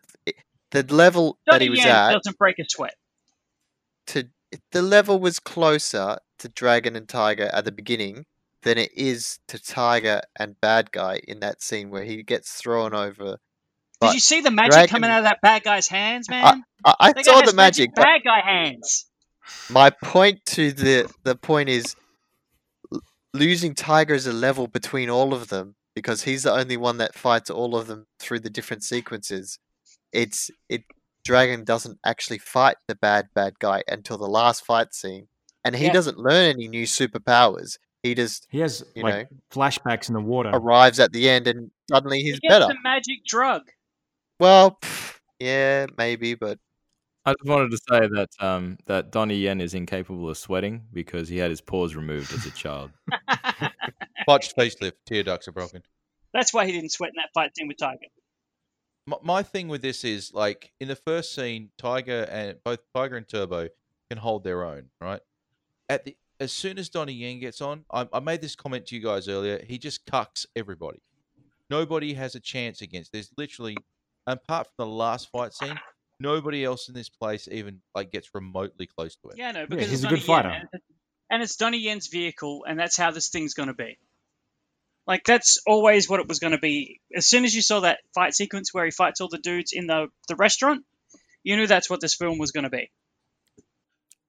the level Donnie that he was Yen at... doesn't break a sweat. To, the level was closer... to Dragon and Tiger at the beginning than it is to Tiger and Bad Guy in that scene where he gets thrown over. But did you see the magic Dragon... coming out of that bad guy's hands, man? I, I, I saw the magic. Bad guy hands. My point to the the point is losing Tiger is a level between all of them because he's the only one that fights all of them through the different sequences. It's it Dragon doesn't actually fight the bad bad guy until the last fight scene. And he yeah. doesn't learn any new superpowers. He just he has you like know, flashbacks in the water. Arrives at the end, and suddenly he's he gets better. The magic drug. Well, pff, yeah, maybe, but I just wanted to say that um, that Donnie Yen is incapable of sweating because he had his paws removed as a child. Botched facelift, tear ducts are broken. That's why he didn't sweat in that fight scene with Tiger. my, my thing with this is, like, in the first scene, Tiger and both Tiger and Turbo can hold their own, right? At the as soon as Donnie Yen gets on, I, I made this comment to you guys earlier. He just cucks everybody. Nobody has a chance against. There's literally, apart from the last fight scene, nobody else in this place even like gets remotely close to it. Yeah, no, because yeah, he's a good fighter, Yen, and it's Donnie Yen's vehicle, and that's how this thing's going to be. Like, that's always what it was going to be. As soon as you saw that fight sequence where he fights all the dudes in the, the restaurant, you knew that's what this film was going to be.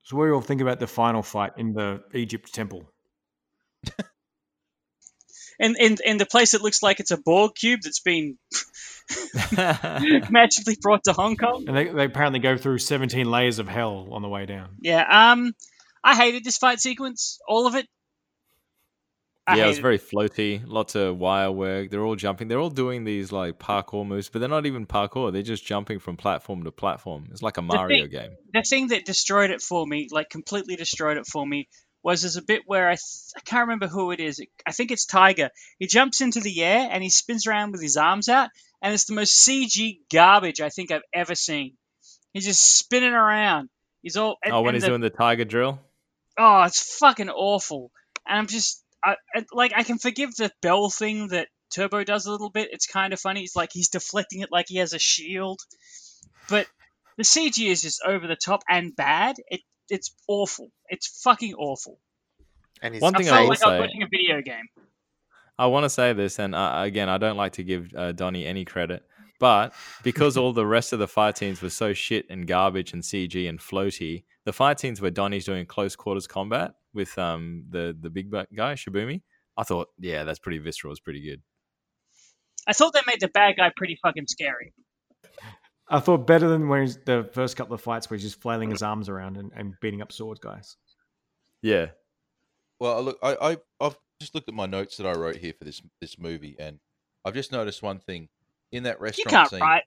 So what do you all think about the final fight in the Egypt temple? And in, in, in the place that looks like it's a Borg cube that's been magically brought to Hong Kong. And they, they apparently go through seventeen layers of hell on the way down. Yeah, um, I hated this fight sequence, all of it. I yeah, it was very floaty, lots of wire work. They're all jumping. They're all doing these like parkour moves, but they're not even parkour. They're just jumping from platform to platform. It's like a Mario the thing, game. The thing that destroyed it for me, like completely destroyed it for me, was there's a bit where I, th- I can't remember who it is. It, I think it's Tiger. He jumps into the air and he spins around with his arms out, and it's the most C G garbage I think I've ever seen. He's just spinning around. He's all. And, oh, when he's the, doing the tiger drill? Oh, it's fucking awful. And I'm just... I, like, I can forgive the bell thing that Turbo does a little bit. It's kind of funny. It's like he's deflecting it like he has a shield. But the C G is just over the top and bad. It It's awful. It's fucking awful. And One thing I, I will like say... I was watching a video game. I want to say this, and uh, again, I don't like to give uh, Donnie any credit, but because all the rest of the fight scenes were so shit and garbage and C G and floaty, the fight scenes where Donnie's doing close quarters combat with um the, the big guy, Shibumi, I thought, yeah, that's pretty visceral. It's pretty good. I thought they made the bad guy pretty fucking scary. I thought better than when he's, the first couple of fights where he's just flailing his arms around and, and beating up sword guys. Yeah. Well, look, I, I, I've just looked at my notes that I wrote here for this this movie, and I've just noticed one thing. In that restaurant you can't scene... Write.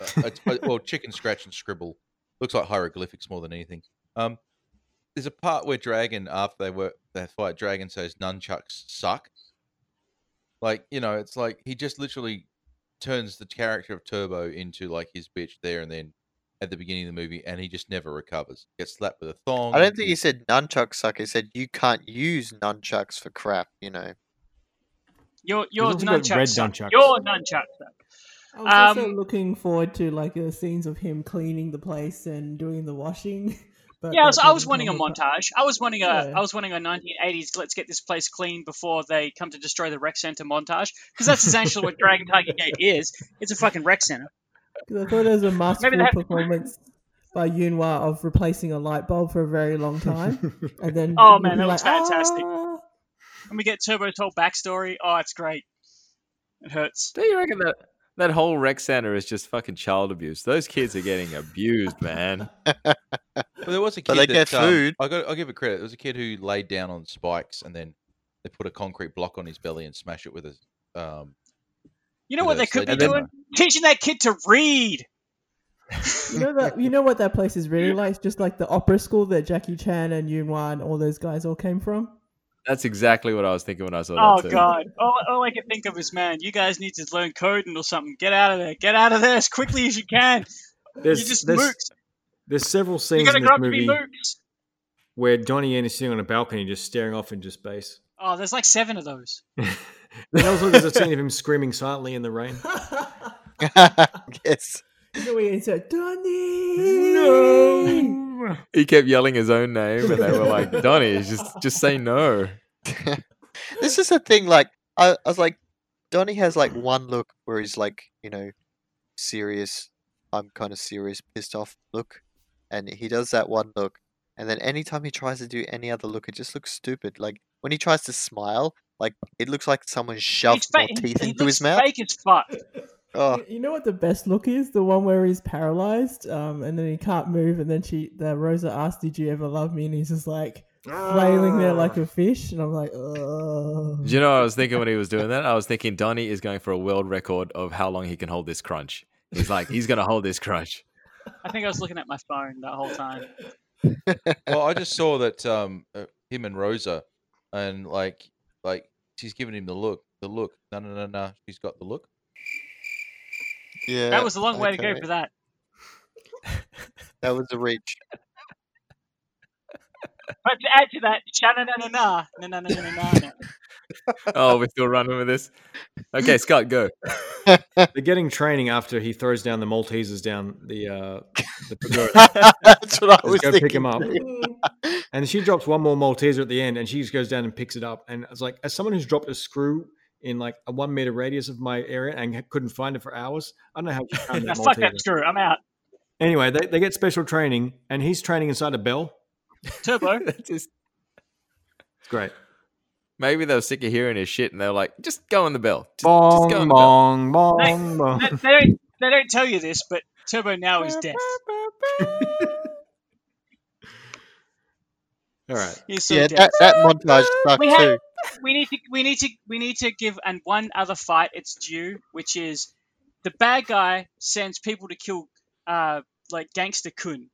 Uh, it's, well, chicken scratch and scribble. Looks like hieroglyphics more than anything. Um, there's a part where Dragon, after they were they fight, Dragon says nunchucks suck. Like, you know, it's like he just literally turns the character of Turbo into like his bitch there and then at the beginning of the movie, and he just never recovers. Gets slapped with a thong. I don't think he said nunchucks suck. He said you can't use nunchucks for crap, you know. Your your nunchucks, nunchucks. Your nunchucks. I was um, also looking forward to like the scenes of him cleaning the place and doing the washing. But yeah, so I was wanting a montage. I was wanting a yeah. I was wanting a nineteen eighties let's get this place clean before they come to destroy the rec center montage, because that's essentially what Dragon Tiger Gate is. It's a fucking rec center. I thought it was a masterful performance to... by Yuen Wah of replacing a light bulb for a very long time, and then oh man, that was like, fantastic. Ah! And we get Turbo told backstory. Oh, it's great. It hurts. Do you reckon that that whole rec center is just fucking child abuse? Those kids are getting abused, man. Well, there was a kid. But they that, get food. Um, I got. I'll give it credit. There was a kid who laid down on spikes, and then they put a concrete block on his belly and smash it with a. Um, you know what they could be doing? Teaching that kid to read. you know that. You know what that place is really like. It's just like the opera school that Jackie Chan and Yuen Wah and all those guys all came from. That's exactly what I was thinking when I saw oh, that. Oh god! All, all I can think of is, man, you guys need to learn coding or something. Get out of there! Get out of there as quickly as you can. There's, you just there's, mooks. There's several scenes in this movie where Donnie Yen is sitting on a balcony just staring off into space. Oh, there's like seven of those. And also there's a scene of him screaming silently in the rain. Yes. So we said, Donnie! No! He kept yelling his own name, and they were like, Donnie, just just say no. This is the thing, like, I, I was like, Donnie has like one look where he's like, you know, serious, I'm kind of serious, pissed off look. And he does that one look, and then anytime he tries to do any other look, it just looks stupid. Like when he tries to smile, like it looks like someone shoved more teeth into his mouth. Fake as fuck. Oh. You know what the best look is? The one where he's paralyzed, um, and then he can't move, and then she, the Rosa asks, "Did you ever love me?" And he's just like flailing there like a fish, and I'm like, "Oh." Do you know what I was thinking when he was doing that? I was thinking Donnie is going for a world record of how long he can hold this crunch. He's like, he's going to hold this crunch. I think I was looking at my phone that whole time. Well, I just saw that um, uh, him and Rosa, and like, like she's giving him the look, the look. No, no, no, no. She's got the look. Yeah, that was a long way okay. to go for that. That was a reach. But to add to that, cha-na-na-na-na, na-na-na-na-na-na. Oh, we're still running with this. Okay, Scott, go. They're getting training after he throws down the Maltesers down the uh the pagoda. That's what I was go thinking. Go pick him up. And she drops one more Malteser at the end, and she just goes down and picks it up. And it's like, as someone who's dropped a screw in like a one meter radius of my area and couldn't find it for hours, I don't know how she found that Malteser. Fuck that screw. I'm out. Anyway, they, they get special training, and he's training inside a bell. Turbo. Just... It's great. Maybe they were sick of hearing his shit and they were like, just go on the bell. Just, bong, just go on the bong, bell. Bong, bong. They, they, don't, they don't tell you this, but Turbo now is deaf. All right. Yeah, that, that montage sucked we have, too. We need to we need to we need to give and one other fight its due, which is the bad guy sends people to kill uh like gangster Kun,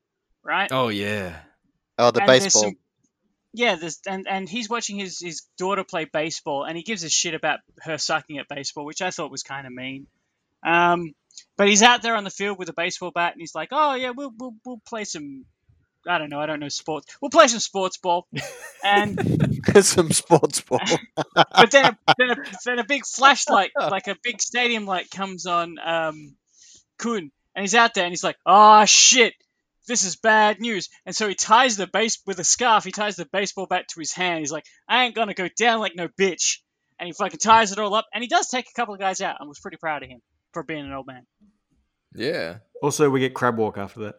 right? Oh yeah. Oh, the and baseball. Some, yeah, and, and he's watching his, his daughter play baseball, and he gives a shit about her sucking at baseball, which I thought was kind of mean. Um, but he's out there on the field with a baseball bat, and he's like, oh, yeah, we'll we'll, we'll play some, I don't know, I don't know sports. We'll play some sports ball. And some sports ball. But then a, then, a, then a big flashlight, like a big stadium light comes on um, Kun, and he's out there, and he's like, oh, shit. This is bad news. And so he ties the base with a scarf. He ties the baseball bat to his hand. He's like, I ain't going to go down like no bitch. And he fucking ties it all up. And he does take a couple of guys out. I was pretty proud of him for being an old man. Yeah. Also, we get crab walk after that.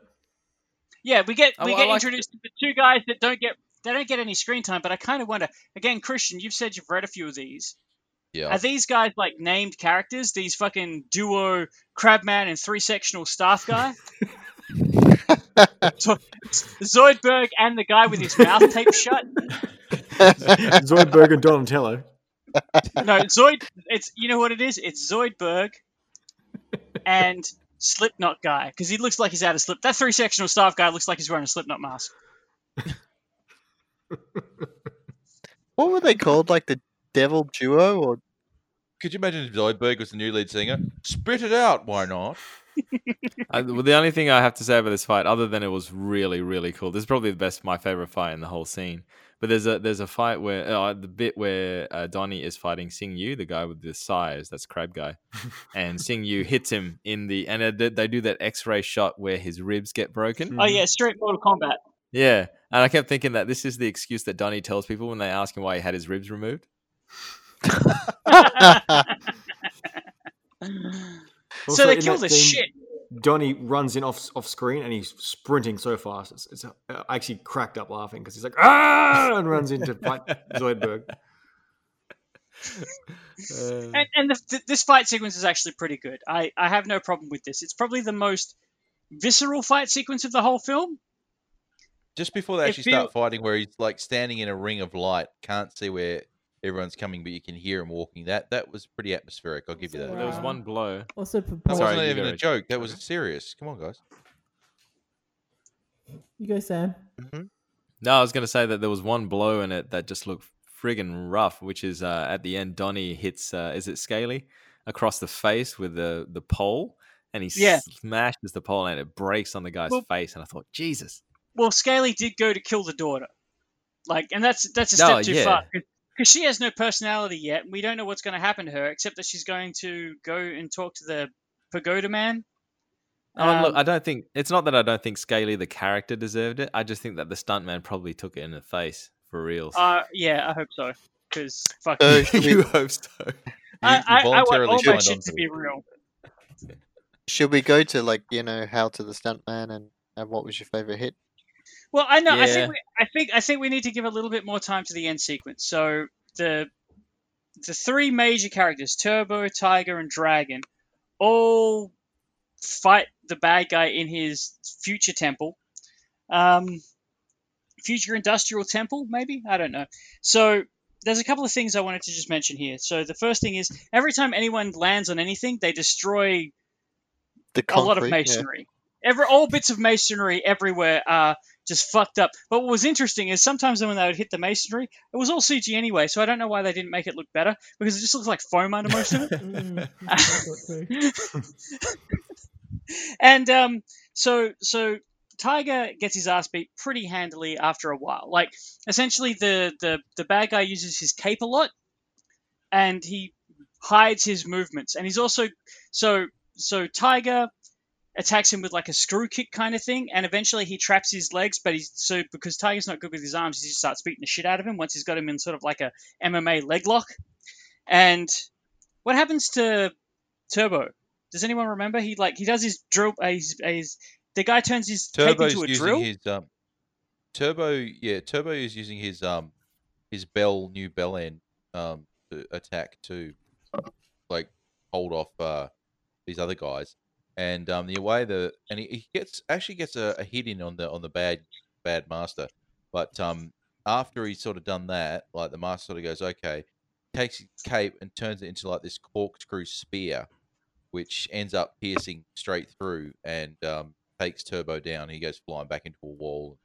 Yeah, we get we oh, get like introduced it. to the two guys that don't get they don't get any screen time. But I kind of wonder, again, Christian, you've said you've read a few of these. Yeah. Are these guys like named characters? These fucking duo crab man and three sectional staff guy? Zoidberg and the guy with his mouth taped shut. Zoidberg and Donatello. No, Zoid. It's you know what it is. It's Zoidberg and Slipknot guy because he looks like he's out of slip. That three sectional staff guy looks like he's wearing a Slipknot mask. What were they called? Like the Devil Duo, or could you imagine if Zoidberg was the new lead singer? Spit it out. Why not? I, well, the only thing I have to say about this fight, other than it was really, really cool, this is probably the best, my favorite fight in the whole scene. But there's a there's a fight where uh, the bit where uh, Donnie is fighting Sing Yu, the guy with the size, that's Crab Guy, and Sing Yu hits him in the and they, they do that X-ray shot where his ribs get broken. Oh yeah, straight Mortal Kombat. Yeah, and I kept thinking that this is the excuse that Donnie tells people when they ask him why he had his ribs removed. Also, so they kill the scene, shit. Donnie runs in off off screen and he's sprinting so fast. It's, it's I actually cracked up laughing because he's like ah and runs into fight Zoidberg. Uh, and and the, th- this fight sequence is actually pretty good. I, I have no problem with this. It's probably the most visceral fight sequence of the whole film. Just before they actually feel- start fighting, where he's like standing in a ring of light, can't see where everyone's coming, but you can hear him walking. That that was pretty atmospheric. I'll give you that. There was one blow. Also, proposed. That wasn't even a joke. That was serious. Come on, guys. You go, Sam. Mm-hmm. No, I was going to say that there was one blow in it that just looked friggin' rough, which is uh, at the end, Donnie hits, uh, is it Scaly? Across the face with the, the pole, and he yeah. smashes the pole and it breaks on the guy's well, face, and I thought, Jesus. Well, Scaly did go to kill the daughter. Like, and that's, that's a step oh, too yeah. far. Because she has no personality yet, and we don't know what's going to happen to her, except that she's going to go and talk to the pagoda man. Oh, um, look, I don't think... It's not that I don't think Scaly, the character, deserved it. I just think that the stuntman probably took it in the face, for real. Uh, yeah, I hope so. Because fuck uh, you hope so. I, I, I want all my shit to be real. Should we go to, like, you know, how to the stuntman and, and what was your favourite hit? Well, I know. Yeah. I think we, I think I think we need to give a little bit more time to the end sequence. So the the three major characters, Turbo, Tiger, and Dragon, all fight the bad guy in his future temple, um, future industrial temple, maybe? I don't know. So there's a couple of things I wanted to just mention here. So the first thing is every time anyone lands on anything, they destroy the concrete, a lot of masonry. Yeah. Every all bits of masonry everywhere are just fucked up. But what was interesting is sometimes when they would hit the masonry, it was all C G anyway, so I don't know why they didn't make it look better, because it just looks like foam under most of it. And um, so so Tiger gets his ass beat pretty handily after a while. Like, essentially, the, the, the bad guy uses his cape a lot, and he hides his movements. And he's also... So, so Tiger... attacks him with like a screw kick kind of thing, and eventually he traps his legs, but he's so because Tiger's not good with his arms, he just starts beating the shit out of him once he's got him in sort of like a M M A leg lock. And what happens to Turbo? Does anyone remember? He like he does his drill. Uh, his, uh, his the guy turns his Turbo's cape into a using drill. His, um, Turbo, yeah, Turbo is using his um his bell new bell end um to attack to like hold off uh these other guys. And um, the way the and he, he gets actually gets a, a hit in on the on the bad bad master, but um, after he's sort of done that, like the master sort of goes okay, takes his cape and turns it into like this corkscrew spear, which ends up piercing straight through and um, takes Turbo down. He goes flying back into a wall.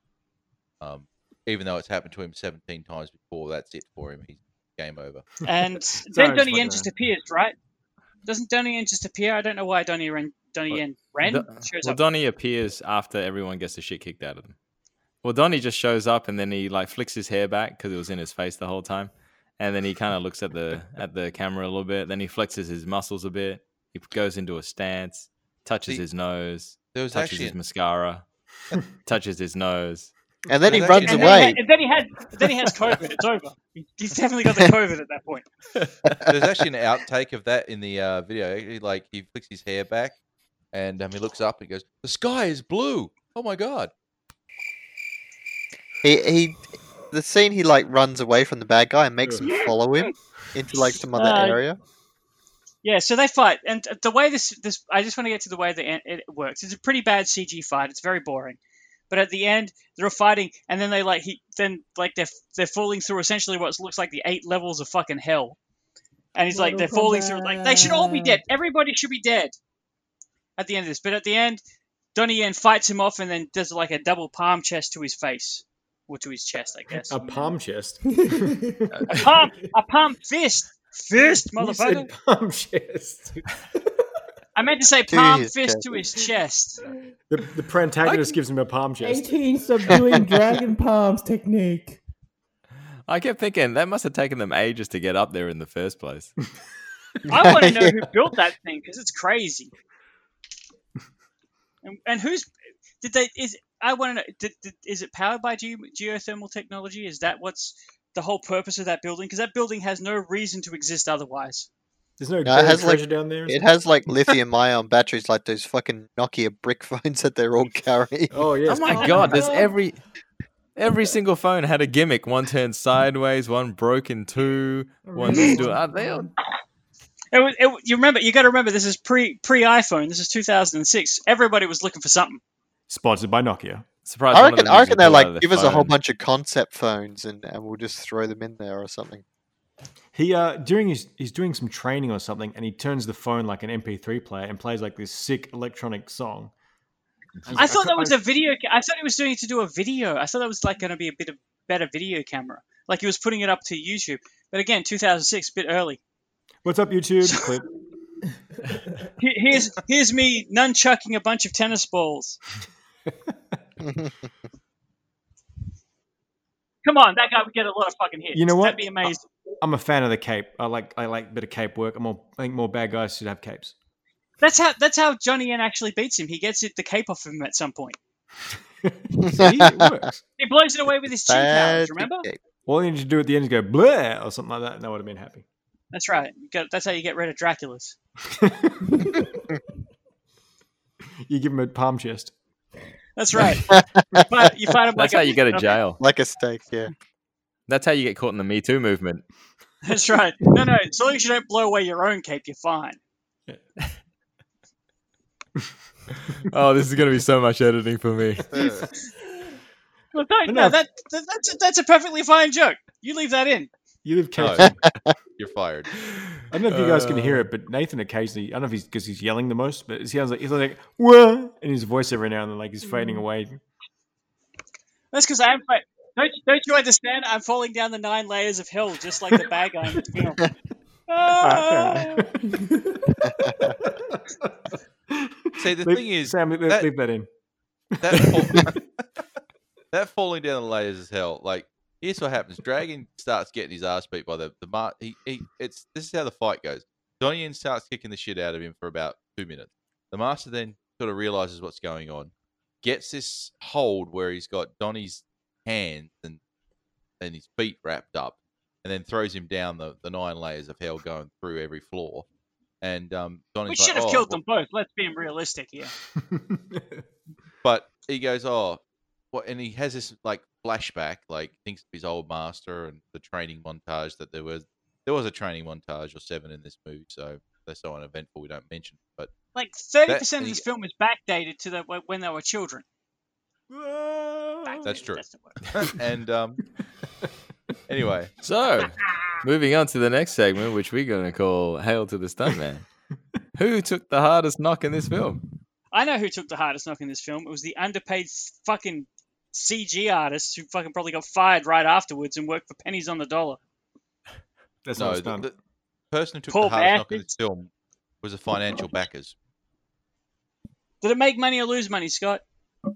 Um, even though it's happened to him seventeen times before, that's it for him. He's game over. And then Donnie Yen just appears, right? Doesn't Donnie Yen just appear? I don't know why Donnie Yen. Donnie Yen Ren Do- shows well, up. Donnie appears after everyone gets the shit kicked out of them. Well, Donnie just shows up and then he like flicks his hair back because it was in his face the whole time, and then he kind of looks at the at the camera a little bit. Then he flexes his muscles a bit. He goes into a stance, touches See, his nose, touches actually... his mascara, touches his nose, and then he runs and away. Then he had, and then he had then he has COVID. It's over. He's definitely got the COVID at that point. There's actually an outtake of that in the uh, video. Like he flicks his hair back. And um, he looks up and goes, "The sky is blue! Oh my god!" He he, the scene he like runs away from the bad guy and makes him follow him into like some other uh, area. Yeah, so they fight, and the way this this I just want to get to the way that it works. It's a pretty bad C G fight. It's very boring, but at the end they're fighting, and then they like he then like they're they're falling through essentially what looks like the eight levels of fucking hell, and he's like they're falling through like they should all be dead. Everybody should be dead. At the end of this, but at the end, Donnie Yen fights him off and then does like a double palm chest to his face, or to his chest, I guess. A palm chest. a palm, a palm fist, fist, motherfucker. You said palm chest. I meant to say palm to fist chest. To his chest. The, the protagonist I, gives him a palm chest. eighteen subduing dragon palms technique. I kept thinking that must have taken them ages to get up there in the first place. I want to know yeah. who built that thing because it's crazy. And, and who's did they? Is I want to know. Did, did, is it powered by ge- geothermal technology? Is that what's the whole purpose of that building? Because that building has no reason to exist otherwise. There's no, no it has treasure like, down there. It has like lithium-ion batteries, like those fucking Nokia brick phones that they're all carrying. Oh yeah! Oh my god! There's every every single phone had a gimmick. One turned sideways. One broke in two. One do are they all... It was, it, you remember, you got to remember, this is pre pre iPhone. This is two thousand six. Everybody was looking for something. Sponsored by Nokia. Surprise! I reckon, I reckon they're like, give phone. us a whole bunch of concept phones, and, and we'll just throw them in there or something. He uh, during his he's doing some training or something, and he turns the phone like an M P three player and plays like this sick electronic song. I, I thought that was I, a video. I thought he was doing it to do a video. I thought that was like going to be a bit of better video camera. Like he was putting it up to YouTube. But again, two thousand six, a bit early. What's up, YouTube? So, here's here's me nunchucking a bunch of tennis balls. Come on, that guy would get a lot of fucking hits. You know what? That'd be amazing. I'm a fan of the cape. I like I like a bit of cape work. I'm all, I think more bad guys should have capes. That's how that's how Donnie Yen actually beats him. He gets it, the cape off him at some point. See, it works. He blows it away with his chin powers. Remember? All he needs to do at the end is go bleh or something like that, and that would have been happy. That's right. That's how you get rid of Dracula's. You give him a palm chest. That's right. You fight, you fight him That's like how a, you go to jail. Like a stake, yeah. That's how you get caught in the Me Too movement. That's right. No, no. As long as you don't blow away your own cape, you're fine. Yeah. Oh, this is going to be so much editing for me. Well, don't, no, that, that, that's, a, that's a perfectly fine joke. You leave that in. You live capes. Oh, you're fired. I don't know if you guys can hear it, but Nathan occasionally, I don't know if he's because he's yelling the most, but it sounds like he's like, whoa, and his voice every now and then, like he's fading away. That's because I'm. Don't don't you understand? I'm falling down the nine layers of hell, just like the bad guy in the film. Ah, See, the leave, thing is, Sam, leave that, leave that in. That, fall, that falling down the layers is hell. Like, here's what happens: Dragon starts getting his ass beat by the the mar- he, he it's this is how the fight goes. Donnie Yen starts kicking the shit out of him for about two minutes. The master then sort of realizes what's going on, gets this hold where he's got Donnie's hands and and his feet wrapped up, and then throws him down the, the nine layers of hell, going through every floor. And um, Donnie's we should like, have oh, killed well, them both. Let's be realistic here. But he goes, oh, what? And he has this like flashback, like thinks of his old master and the training montage that there was. There was a training montage or seven in this movie, so they're so uneventful we don't mention it. But like thirty percent of this he, film is backdated to the when they were children. Backdated, that's true. That's and um, anyway, so moving on to the next segment, which we're going to call "Hail to the Stuntman." Who took the hardest knock in this film? I know who took the hardest knock in this film. It was the underpaid fucking C G artist who fucking probably got fired right afterwards and worked for pennies on the dollar. That's no, the, the person who took Paul the hardest knock in this film was the financial backers. Did it make money or lose money, Scott? You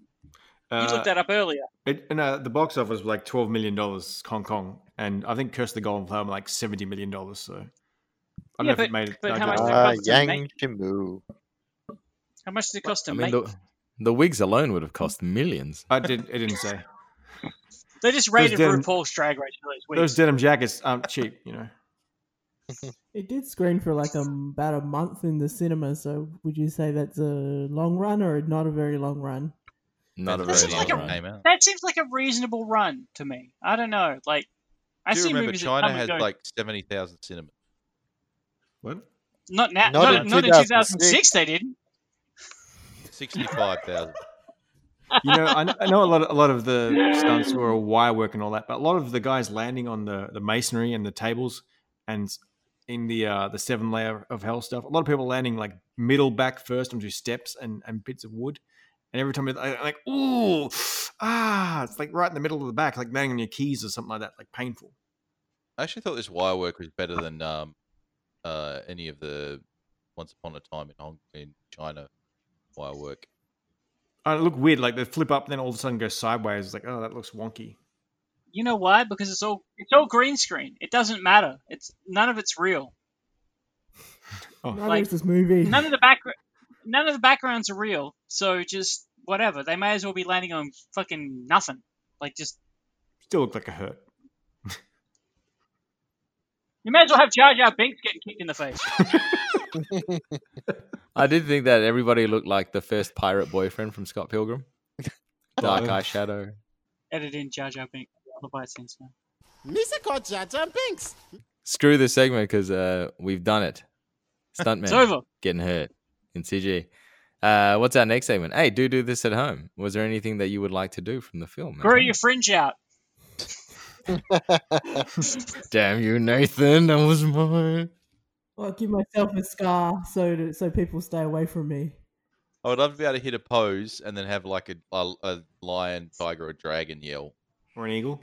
uh, looked that up earlier. It, no, the box office was like twelve million dollars Hong Kong, and I think Curse of the Golden Flower was like seventy million dollars. So I don't yeah, know but, if it made it. But how much, uh, it Yang Jimu. how much did it cost to I mean, make? The, the wigs alone would have cost millions. I did. It didn't say. They just raided denim, RuPaul's Drag Race for those wigs. Those denim jackets aren't cheap, you know. It did screen for like a, about a month in the cinema, so would you say that's a long run or not a very long run? Not a very long like run. A, that seems like a reasonable run to me. I don't know. Like, I do see remember movies China has go... like seventy thousand cinemas. What? Not now. Not, not, in, not in two thousand six. They didn't. Sixty-five thousand. You know, I know, I know a lot. Of, a lot of the stunts were wire work and all that, but a lot of the guys landing on the, the masonry and the tables and in the uh, the seven layer of hell stuff, a lot of people landing like middle back first onto steps and, and bits of wood. And every time I'm like, ooh, ah, it's like right in the middle of the back, like banging on your keys or something like that, like painful. I actually thought this wire work was better than um, uh, any of the Once Upon a Time in Hong in China wire work. Oh, it looked weird, like they flip up, and then all of a sudden go sideways. It's like, oh, that looks wonky. You know why? Because it's all it's all green screen. It doesn't matter. It's none of it's real. Oh, none like, of this movie. None of the background. None of the backgrounds are real, so just whatever. They may as well be landing on fucking nothing. Like, just... Still look like a hurt. You may as well have Jar Jar Binks getting kicked in the face. I did think that everybody looked like the first pirate boyfriend from Scott Pilgrim. Dark eyeshadow. Edit in Jar Jar Binks. All the scenes, Misa called Jar Jar Binks. Screw this segment because uh, we've done it. Stuntman it's over. Getting hurt. In C G. Uh, what's our next segment? Hey, do do this at home. Was there anything that you would like to do from the film? Grow your fringe out. Damn you, Nathan. That was mine. I'll give myself a scar so to, so people stay away from me. I would love to be able to hit a pose and then have like a, a, a lion, tiger, or dragon yell. Or an eagle.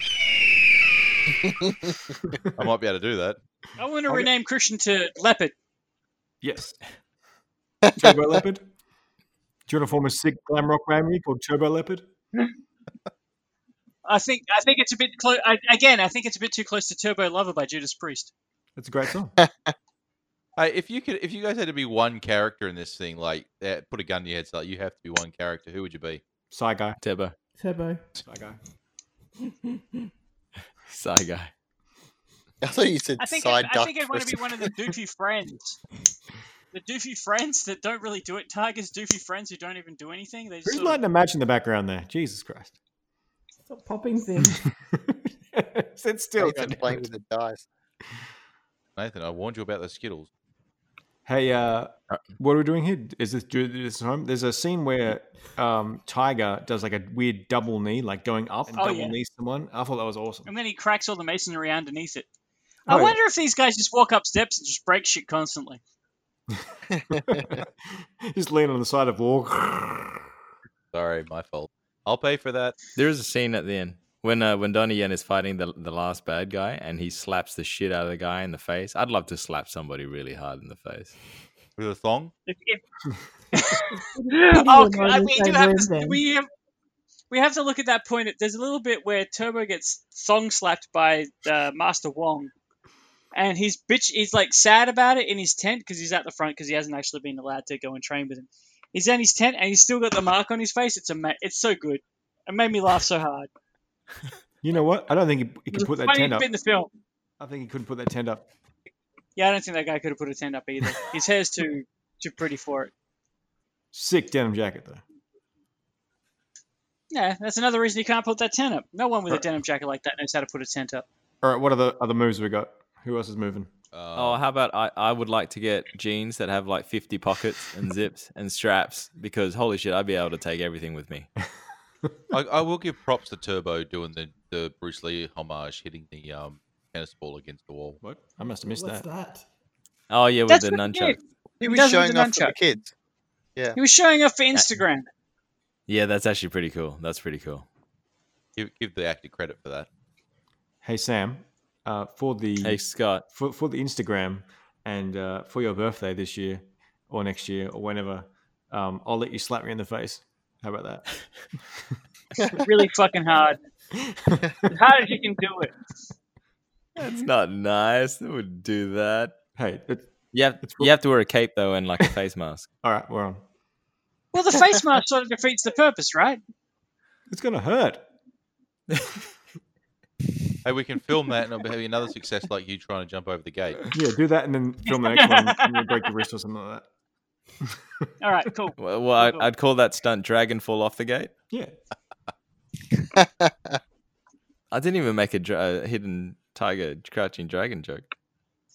I might be able to do that. I want to I'll rename get... Christian to Leopard. Yes. Turbo Leopard? Do you want to form a sick glam rock memory called Turbo Leopard? I think I think it's a bit close. Again, I think it's a bit too close to Turbo Lover by Judas Priest. That's a great song. uh, if you could, if you guys had to be one character in this thing, like uh, put a gun to your head, so like, you have to be one character. Who would you be? Psy Guy. Turbo. Turbo. Psy Guy. Psy Guy. I thought you said Psy Duck. I think I'd want to be one of the doofy friends. The doofy friends that don't really do it. Tigers, doofy friends who don't even do anything. They just who's lighting of... a match in the background there? Jesus Christ. Stop popping things. Sit still. Nathan playing with the dice. Nathan, I warned you about those Skittles. Hey, uh, what are we doing here? Is this do this home? There's a scene where um, Tiger does like a weird double knee, like going up and oh, double yeah. knee someone. I thought that was awesome. And then he cracks all the masonry underneath it. Oh, I wonder yeah. if these guys just walk up steps and just break shit constantly. Just lean on the side of the wall. Sorry, my fault. I'll pay for that. There is a scene at the end when uh, when Donnie Yen is fighting the the last bad guy and he slaps the shit out of the guy in the face. I'd love to slap somebody really hard in the face. With a thong? If, if... oh, God, we do have to, we have, we have to look at that point. There's a little bit where Turbo gets thong slapped by uh, Master Wong, and he's bitch. He's like sad about it in his tent because he's at the front because he hasn't actually been allowed to go and train with him. He's in his tent and he's still got the mark on his face. It's a ama- it's so good. It made me laugh so hard. You know what? I don't think he, he could put that tent up. In the film. I think he couldn't put that tent up. Yeah, I don't think that guy could have put his hand up either. His hair's too too pretty for it. Sick denim jacket, though. Yeah, that's another reason he can't put that tent up. No one with All a right. denim jacket like that knows how to put a tent up. All right, what are the other moves we got? Who else is moving? Uh, oh, how about I, I would like to get jeans that have like fifty pockets and zips and straps because, holy shit, I'd be able to take everything with me. I, I will give props to Turbo doing the, the Bruce Lee homage, hitting the... um. tennis ball against the wall. What? I must have missed What's that. that. Oh, yeah, with That's the nunchuck. He, he was showing off for the kids. Yeah. He was showing off for Instagram. Yeah, that's actually pretty cool. That's pretty cool. Give, give the actor credit for that. Hey, Sam, uh, for the Hey, Scott. For, for the Instagram and uh, for your birthday this year or next year or whenever, um, I'll let you slap me in the face. How about that? Really fucking hard. As hard as you can do it. That's not nice. They would do that. Hey, it's, you, have, it's cool. You have to wear a cape, though, and like a face mask. All right, we're on. Well, the face mask sort of defeats the purpose, right? It's going to hurt. Hey, we can film that and it'll be another success like you trying to jump over the gate. Yeah, do that and then film the next one and you'll break your wrist or something like that. All right, cool. Well, well I'd, cool. I'd call that stunt dragon fall off the gate. Yeah. I didn't even make a dra- hidden... Tiger crouching dragon joke.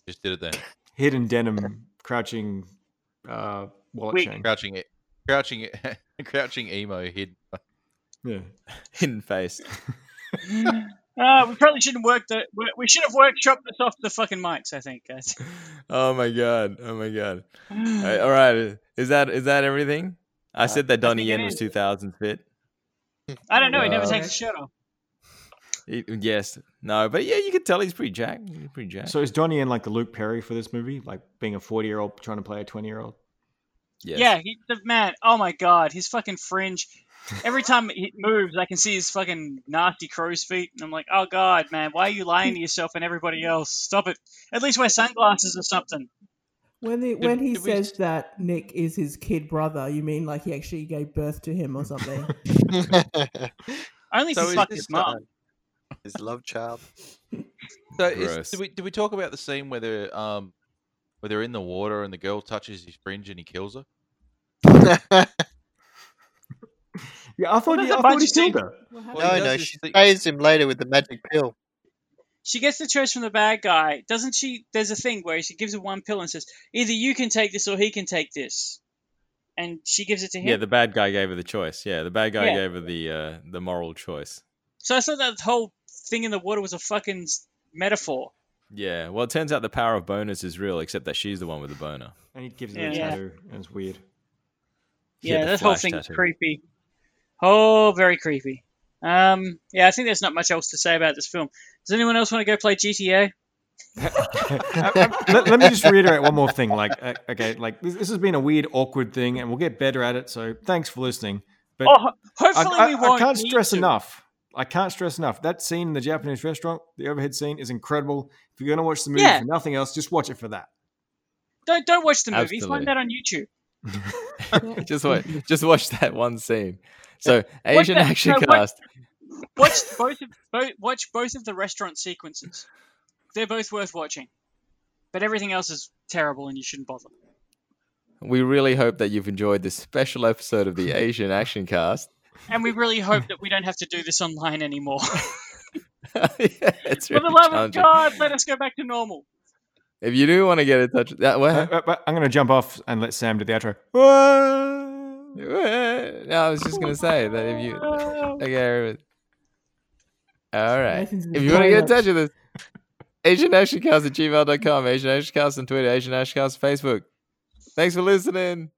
Just did it then. Hidden denim crouching uh wallet Wait. chain. Crouching crouching crouching emo hidden. Yeah. Hidden face. uh, we probably shouldn't work the we should have workshopped this off the fucking mics, I think, guys. Oh my god. Oh my god. All right, all right. Is that is that everything? I uh, said that Donnie Yen was two thousand fit. I don't know, he never uh, takes his shirt off. Yes. No, but yeah, you can tell he's pretty jacked. He's pretty jacked. So is Donnie Yen like the Luke Perry for this movie? Like being a forty-year-old trying to play a twenty-year-old? Yes. Yeah, he, the man, oh my God, his fucking fringe. Every time he moves, I can see his fucking nasty crow's feet. And I'm like, oh God, man, why are you lying to yourself and everybody else? Stop it. At least wear sunglasses or something. When the, when he did, did says we... that Nick is his kid brother, you mean like he actually gave birth to him or something? Only so if he fucked his mom. His love child. So is, do we do we talk about the scene where they're um where they're in the water and the girl touches his fringe and he kills her? Yeah, I thought, well, he, I thought he killed her. No, no, she saves him later with the magic pill. She gets the choice from the bad guy, doesn't she? There's a thing where she gives him one pill and says, "Either you can take this or he can take this," and she gives it to him. Yeah, the bad guy gave her the choice. Yeah, the bad guy yeah. gave her the uh, the moral choice. So I thought that whole thing in the water was a fucking metaphor. Yeah, well, it turns out the power of boners is real, except that she's the one with the boner. And he gives her yeah. a tattoo, and it's weird. Yeah, yeah that whole thing tattoo. is creepy. Oh, very creepy. Um, yeah, I think there's not much else to say about this film. Does anyone else want to go play G T A? let, let me just reiterate one more thing. Like, uh, okay, like this, this has been a weird, awkward thing, and we'll get better at it, so thanks for listening. But oh, hopefully I, I, we won't I can't stress to. enough. I can't stress enough. That scene in the Japanese restaurant, the overhead scene, is incredible. If you're going to watch the movie yeah. for nothing else, just watch it for that. Don't don't watch the movie. Absolutely. Find that on YouTube. just watch just watch that one scene. So Asian that, action no, cast. Watch, watch both of both, watch both of the restaurant sequences. They're both worth watching, but everything else is terrible, and you shouldn't bother. We really hope that you've enjoyed this special episode of the Asian Action Cast. And we really hope that we don't have to do this online anymore. yeah, it's really For the love of God, let us go back to normal. If you do want to get in touch with that, well, uh, uh, I'm going to jump off and let Sam do the outro. No, I was just going to say that if you... Okay, all right. If you want to get in touch with us, asian action cast at gmail dot com, Asian Action Cast on Twitter, Asian Action Cast on Facebook. Thanks for listening.